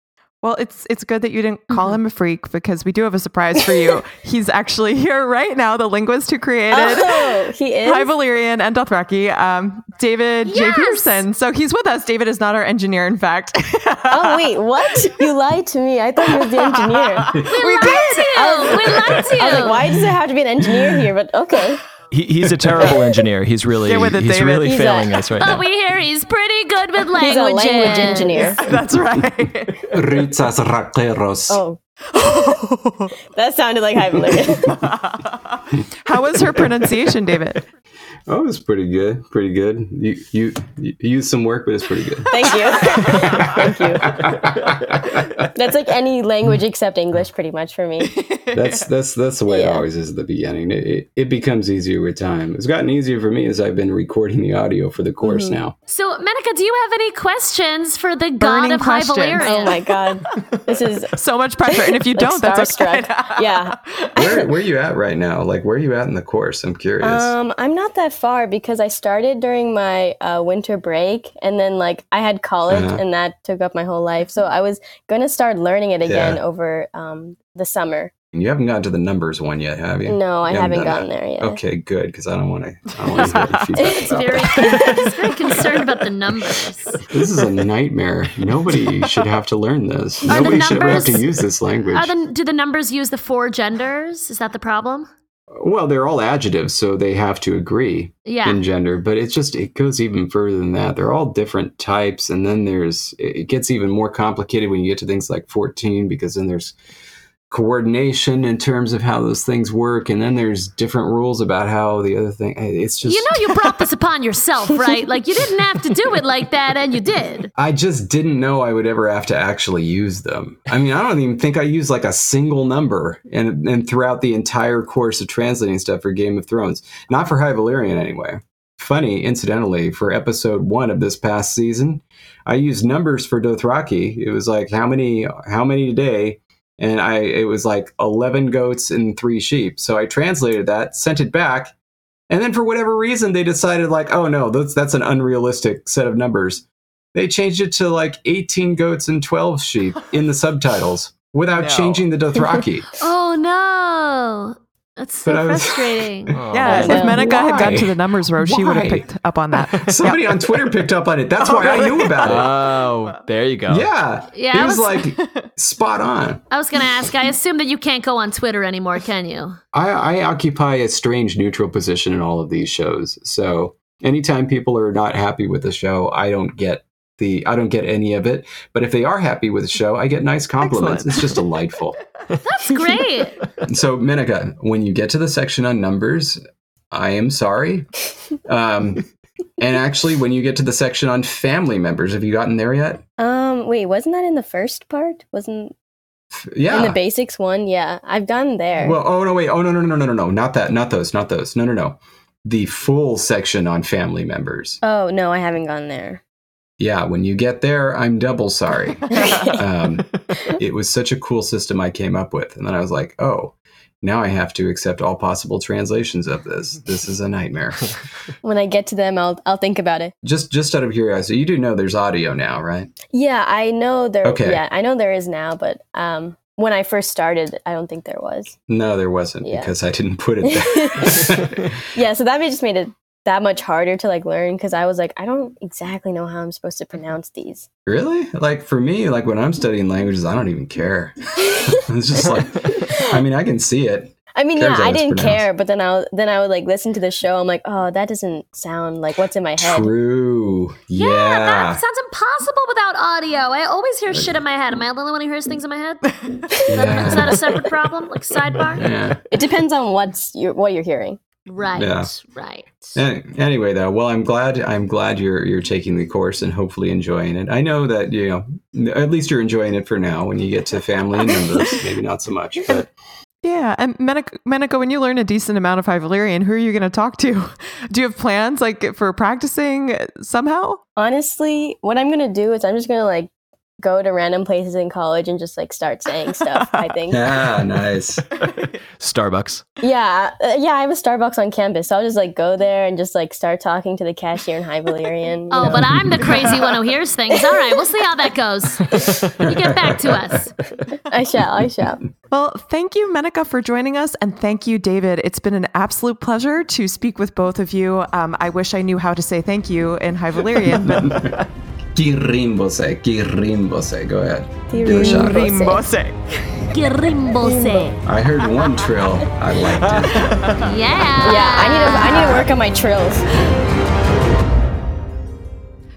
Well, it's it's good that you didn't call mm-hmm. him a freak because we do have a surprise for you. He's actually here right now, the linguist who created oh, he is? High Valyrian and Dothraki, um, David yes! J. Peterson. So he's with us. David is not our engineer, in fact. Oh, wait, what? You lied to me. I thought he was the engineer. We, we lied did. to you. Was, we lied to you. I was like, why does there have to be an engineer here? But okay. He, he's a terrible engineer. He's really, it, he's David. really he's failing a, us right but now. But we hear he's pretty good with languages. He's a language engineer. That's right. Oh. That sounded like High Valyrian. How was her pronunciation, David? Oh, it's pretty good. Pretty good. You you, you use some work, but it's pretty good. Thank you. Thank you. That's like any language except English, pretty much for me. That's that's that's the way yeah. it always is at the beginning. It, it, it becomes easier with time. It's gotten easier for me as I've been recording the audio for the course mm-hmm. now. So, Menica, do you have any questions for the Burning god of questions. High Valyrian? Oh my god, this is so much pressure. And if you like don't, that's okay. Yeah. Where where are you at right now? Like, where are you at in the course? I'm curious. Um, I'm not that far because I started during my uh, winter break and then like I had college uh-huh. and that took up my whole life. So I was going to start learning it again yeah. over um, the summer. You haven't gotten to the numbers one yet, have you? No, I you haven't, haven't gotten that. there yet. Okay, good, because I don't want to. It's very, it's very concerned about the numbers. This is a nightmare. Nobody should have to learn this. Are Nobody numbers, should have to use this language. Are the, do the numbers use the four genders? Is that the problem? Well, they're all adjectives, so they have to agree yeah. in gender, but it's just, it goes even further than that. They're all different types, and then there's, it gets even more complicated when you get to things like fourteen, because then there's coordination in terms of how those things work, and then there's different rules about how the other thing, it's just... You know you brought this upon yourself, right? Like, you didn't have to do it like that, and you did. I just didn't know I would ever have to actually use them. I mean, I don't even think I used, like, a single number and, and throughout the entire course of translating stuff for Game of Thrones. Not for High Valyrian, anyway. Funny, incidentally, for episode one of this past season, I used numbers for Dothraki. It was like, how many, how many today... And I, it was like eleven goats and three sheep. So I translated that, sent it back. And then for whatever reason, they decided like, oh, no, that's, that's an unrealistic set of numbers. They changed it to like eighteen goats and twelve sheep in the subtitles without no. changing the Dothraki. Oh, no. That's so was, frustrating. Yeah, if Menica why? had gotten to the numbers row, she would have picked up on that. Somebody on Twitter picked up on it. That's oh, why really? I knew about it. Oh, there you go. Yeah, yeah it I was, was like spot on. I was going to ask, I assume that you can't go on Twitter anymore, can you? I, I occupy a strange neutral position in all of these shows. So anytime people are not happy with the show, I don't get the I don't get any of it. But if they are happy with the show, I get nice compliments. Excellent. It's just delightful. That's great. So, Menica, when you get to the section on numbers, I am sorry. Um, and actually, when you get to the section on family members, have you gotten there yet? Um, wait, wasn't that in the first part? Wasn't yeah in the basics one? Yeah, I've gotten there. Well, oh no, wait, oh no, no, no, no, no, no, not that, not those, not those, no, no, no, the full section on family members. Oh no, I haven't gone there. Yeah, when you get there, I'm double sorry. Um, it was such a cool system I came up with. And then I was like, oh, now I have to accept all possible translations of this. This is a nightmare. When I get to them, I'll I'll think about it. Just just out of curiosity, you do know there's audio now, right? Yeah, I know there okay. yeah, I know there is now, but um, when I first started, I don't think there was. No, there wasn't yeah. because I didn't put it there. Yeah, so that just made it that much harder to like learn because I was like, I don't exactly know how I'm supposed to pronounce these. Really? Like for me, like when I'm studying languages, I don't even care. It's just like, I mean, I can see it. I mean, yeah, I didn't care, but then I then I would like listen to the show. I'm like, oh, that doesn't sound like what's in my head. True. Yeah. yeah that sounds impossible without audio. I always hear shit in my head. Am I the only one who hears things in my head? Is yeah. that, is that a separate problem? Like sidebar? Yeah. It depends on what's you what you're hearing. Right. Yeah. Right. Anyway, though, well, I'm glad. I'm glad you're you're taking the course and hopefully enjoying it. I know that you know at least you're enjoying it for now. When you get to family and numbers, maybe not so much. But yeah, and Menica, Menica, when you learn a decent amount of High Valyrian, who are you going to talk to? Do you have plans like for practicing somehow? Honestly, what I'm going to do is I'm just going to like go to random places in college and just like start saying stuff, I think. Yeah, nice. Starbucks. Yeah. Uh, yeah, I have a Starbucks on campus. So I'll just like go there and just like start talking to the cashier in High Valyrian. Oh, know? But I'm the crazy one who hears things. All right, we'll see how that goes. You get back to us. I shall, I shall. Well, thank you, Menica, for joining us. And thank you, David. It's been an absolute pleasure to speak with both of you. Um, I wish I knew how to say thank you in High Valyrian, but... Kirimbose, Kirimbose, go ahead. Kirimbose. Kirimbose. I heard one trill. I liked it. Yeah. Yeah, I need to, I need to work on my trills.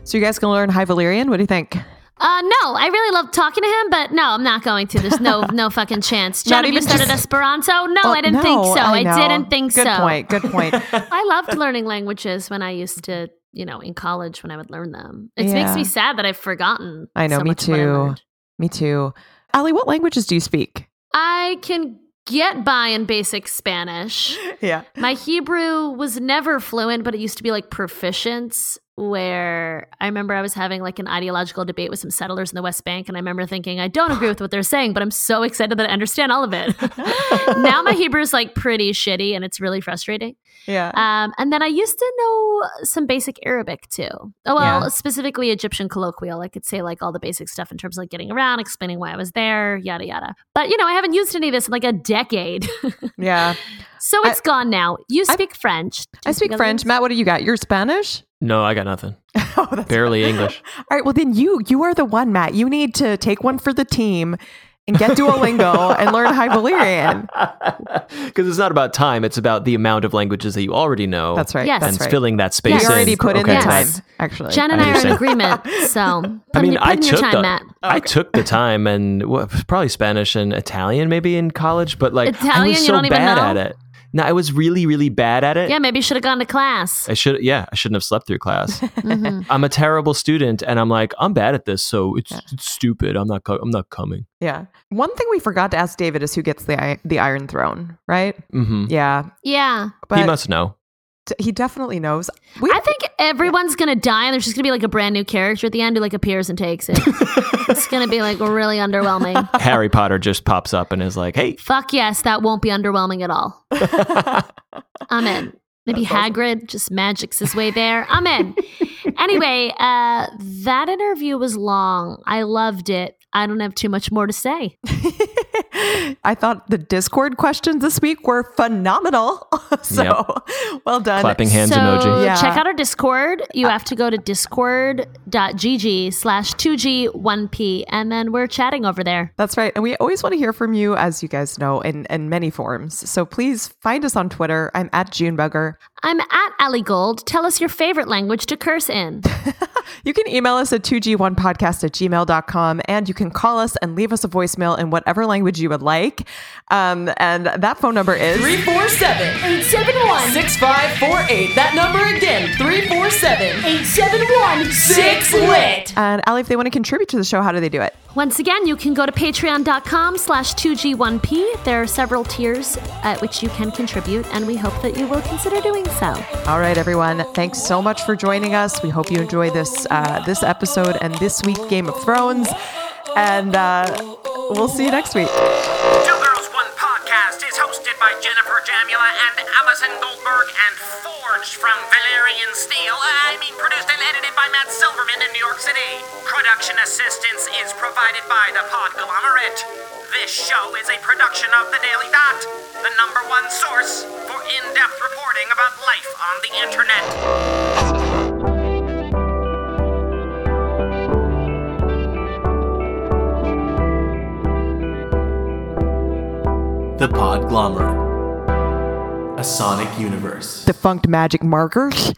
So you guys gonna learn High Valyrian? What do you think? Uh, no, I really love talking to him, but no, I'm not going to. There's no no fucking chance. Jen, have you started just... Esperanto? No, oh, I didn't no, think so. I, I didn't think good so. Good point, good point. I loved learning languages when I used to you know, in college when I would learn them. It yeah. makes me sad that I've forgotten. I know, so me much too. Me too. Allie, what languages do you speak? I can get by in basic Spanish. Yeah. My Hebrew was never fluent, but it used to be like proficient, where I remember I was having like an ideological debate with some settlers in the West Bank, and I remember thinking, I don't agree with what they're saying, but I'm so excited that I understand all of it. Now my Hebrew is like pretty shitty, and it's really frustrating. Yeah. Um, and then I used to know some basic Arabic too. Oh, well, yeah. Specifically Egyptian colloquial. I could say like all the basic stuff in terms of like getting around, explaining why I was there, yada, yada. But, you know, I haven't used any of this in like a decade. Yeah. So it's I, gone now. You speak I, French. You I speak, speak French. Matt, what do you got? You're Spanish? No, I got nothing. Oh, that's barely funny. English. All right. Well, then you, you are the one, Matt. You need to take one for the team and get Duolingo and learn High Valyrian. Because it's not about time. It's about the amount of languages that you already know. That's right. Yes. And that's right. Filling that space. Yes. In. You already put okay. in the yes. time, actually. Jen and I, I are in agreement. So put I mean, in, I, took time, the, Matt. Oh, okay. I took the time and well, probably Spanish and Italian maybe in college, but like Italian, I was so you don't even bad know? At it. No, I was really, really bad at it. Yeah, maybe you should have gone to class. I should, yeah, I shouldn't have slept through class. Mm-hmm. I'm a terrible student, and I'm like, I'm bad at this, so it's, yeah. it's stupid. I'm not, co- I'm not coming. Yeah. One thing we forgot to ask David is who gets the the Iron Throne, right? Mm-hmm. Yeah. Yeah. But he must know. T- he definitely knows. We- I think everyone's gonna die, and there's just gonna be like a brand new character at the end who like appears and takes it. It's gonna be like really underwhelming. Harry Potter just pops up and is like, "Hey, fuck yes, that won't be underwhelming at all." I'm in. Maybe That's Hagrid awesome. Just magics his way there. I'm in. Anyway, uh, that interview was long. I loved it. I don't have too much more to say. I thought the Discord questions this week were phenomenal. So yep. Well done. Clapping hands so emoji. Yeah. Check out our Discord. You have to go to discord.gg slash 2G1P and then we're chatting over there. That's right. And we always want to hear from you, as you guys know, in, in many forms. So please find us on Twitter. I'm at Junebugger. I'm at Allie Gold. Tell us your favorite language to curse in. You can email us at two G one podcast at gmail dot com, and you can call us and leave us a voicemail in whatever language you would like. Um, and that phone number is three four seven, eight seven one, six five four eight. That number again, three four seven, eight seven one, six L I T. And Allie, if they want to contribute to the show, how do they do it? Once again, you can go to patreon dot com slash two G one P. There are several tiers at which you can contribute, and we hope that you will consider doing so. All right, everyone. Thanks so much for joining us. We hope you enjoy this uh, this episode and this week's Game of Thrones. And uh, we'll see you next week. Two Girls, One Podcast is hosted by Jennifer Jamula and Allison Goldberg and forged from Valyrian steel. I mean, produced and edited by Matt Silverman in New York City. Production assistance is provided by the Podglomerate. This show is a production of The Daily Dot, the number one source for in-depth reporting about life on the internet. The Podglomerate, a sonic universe. Defunct magic markers.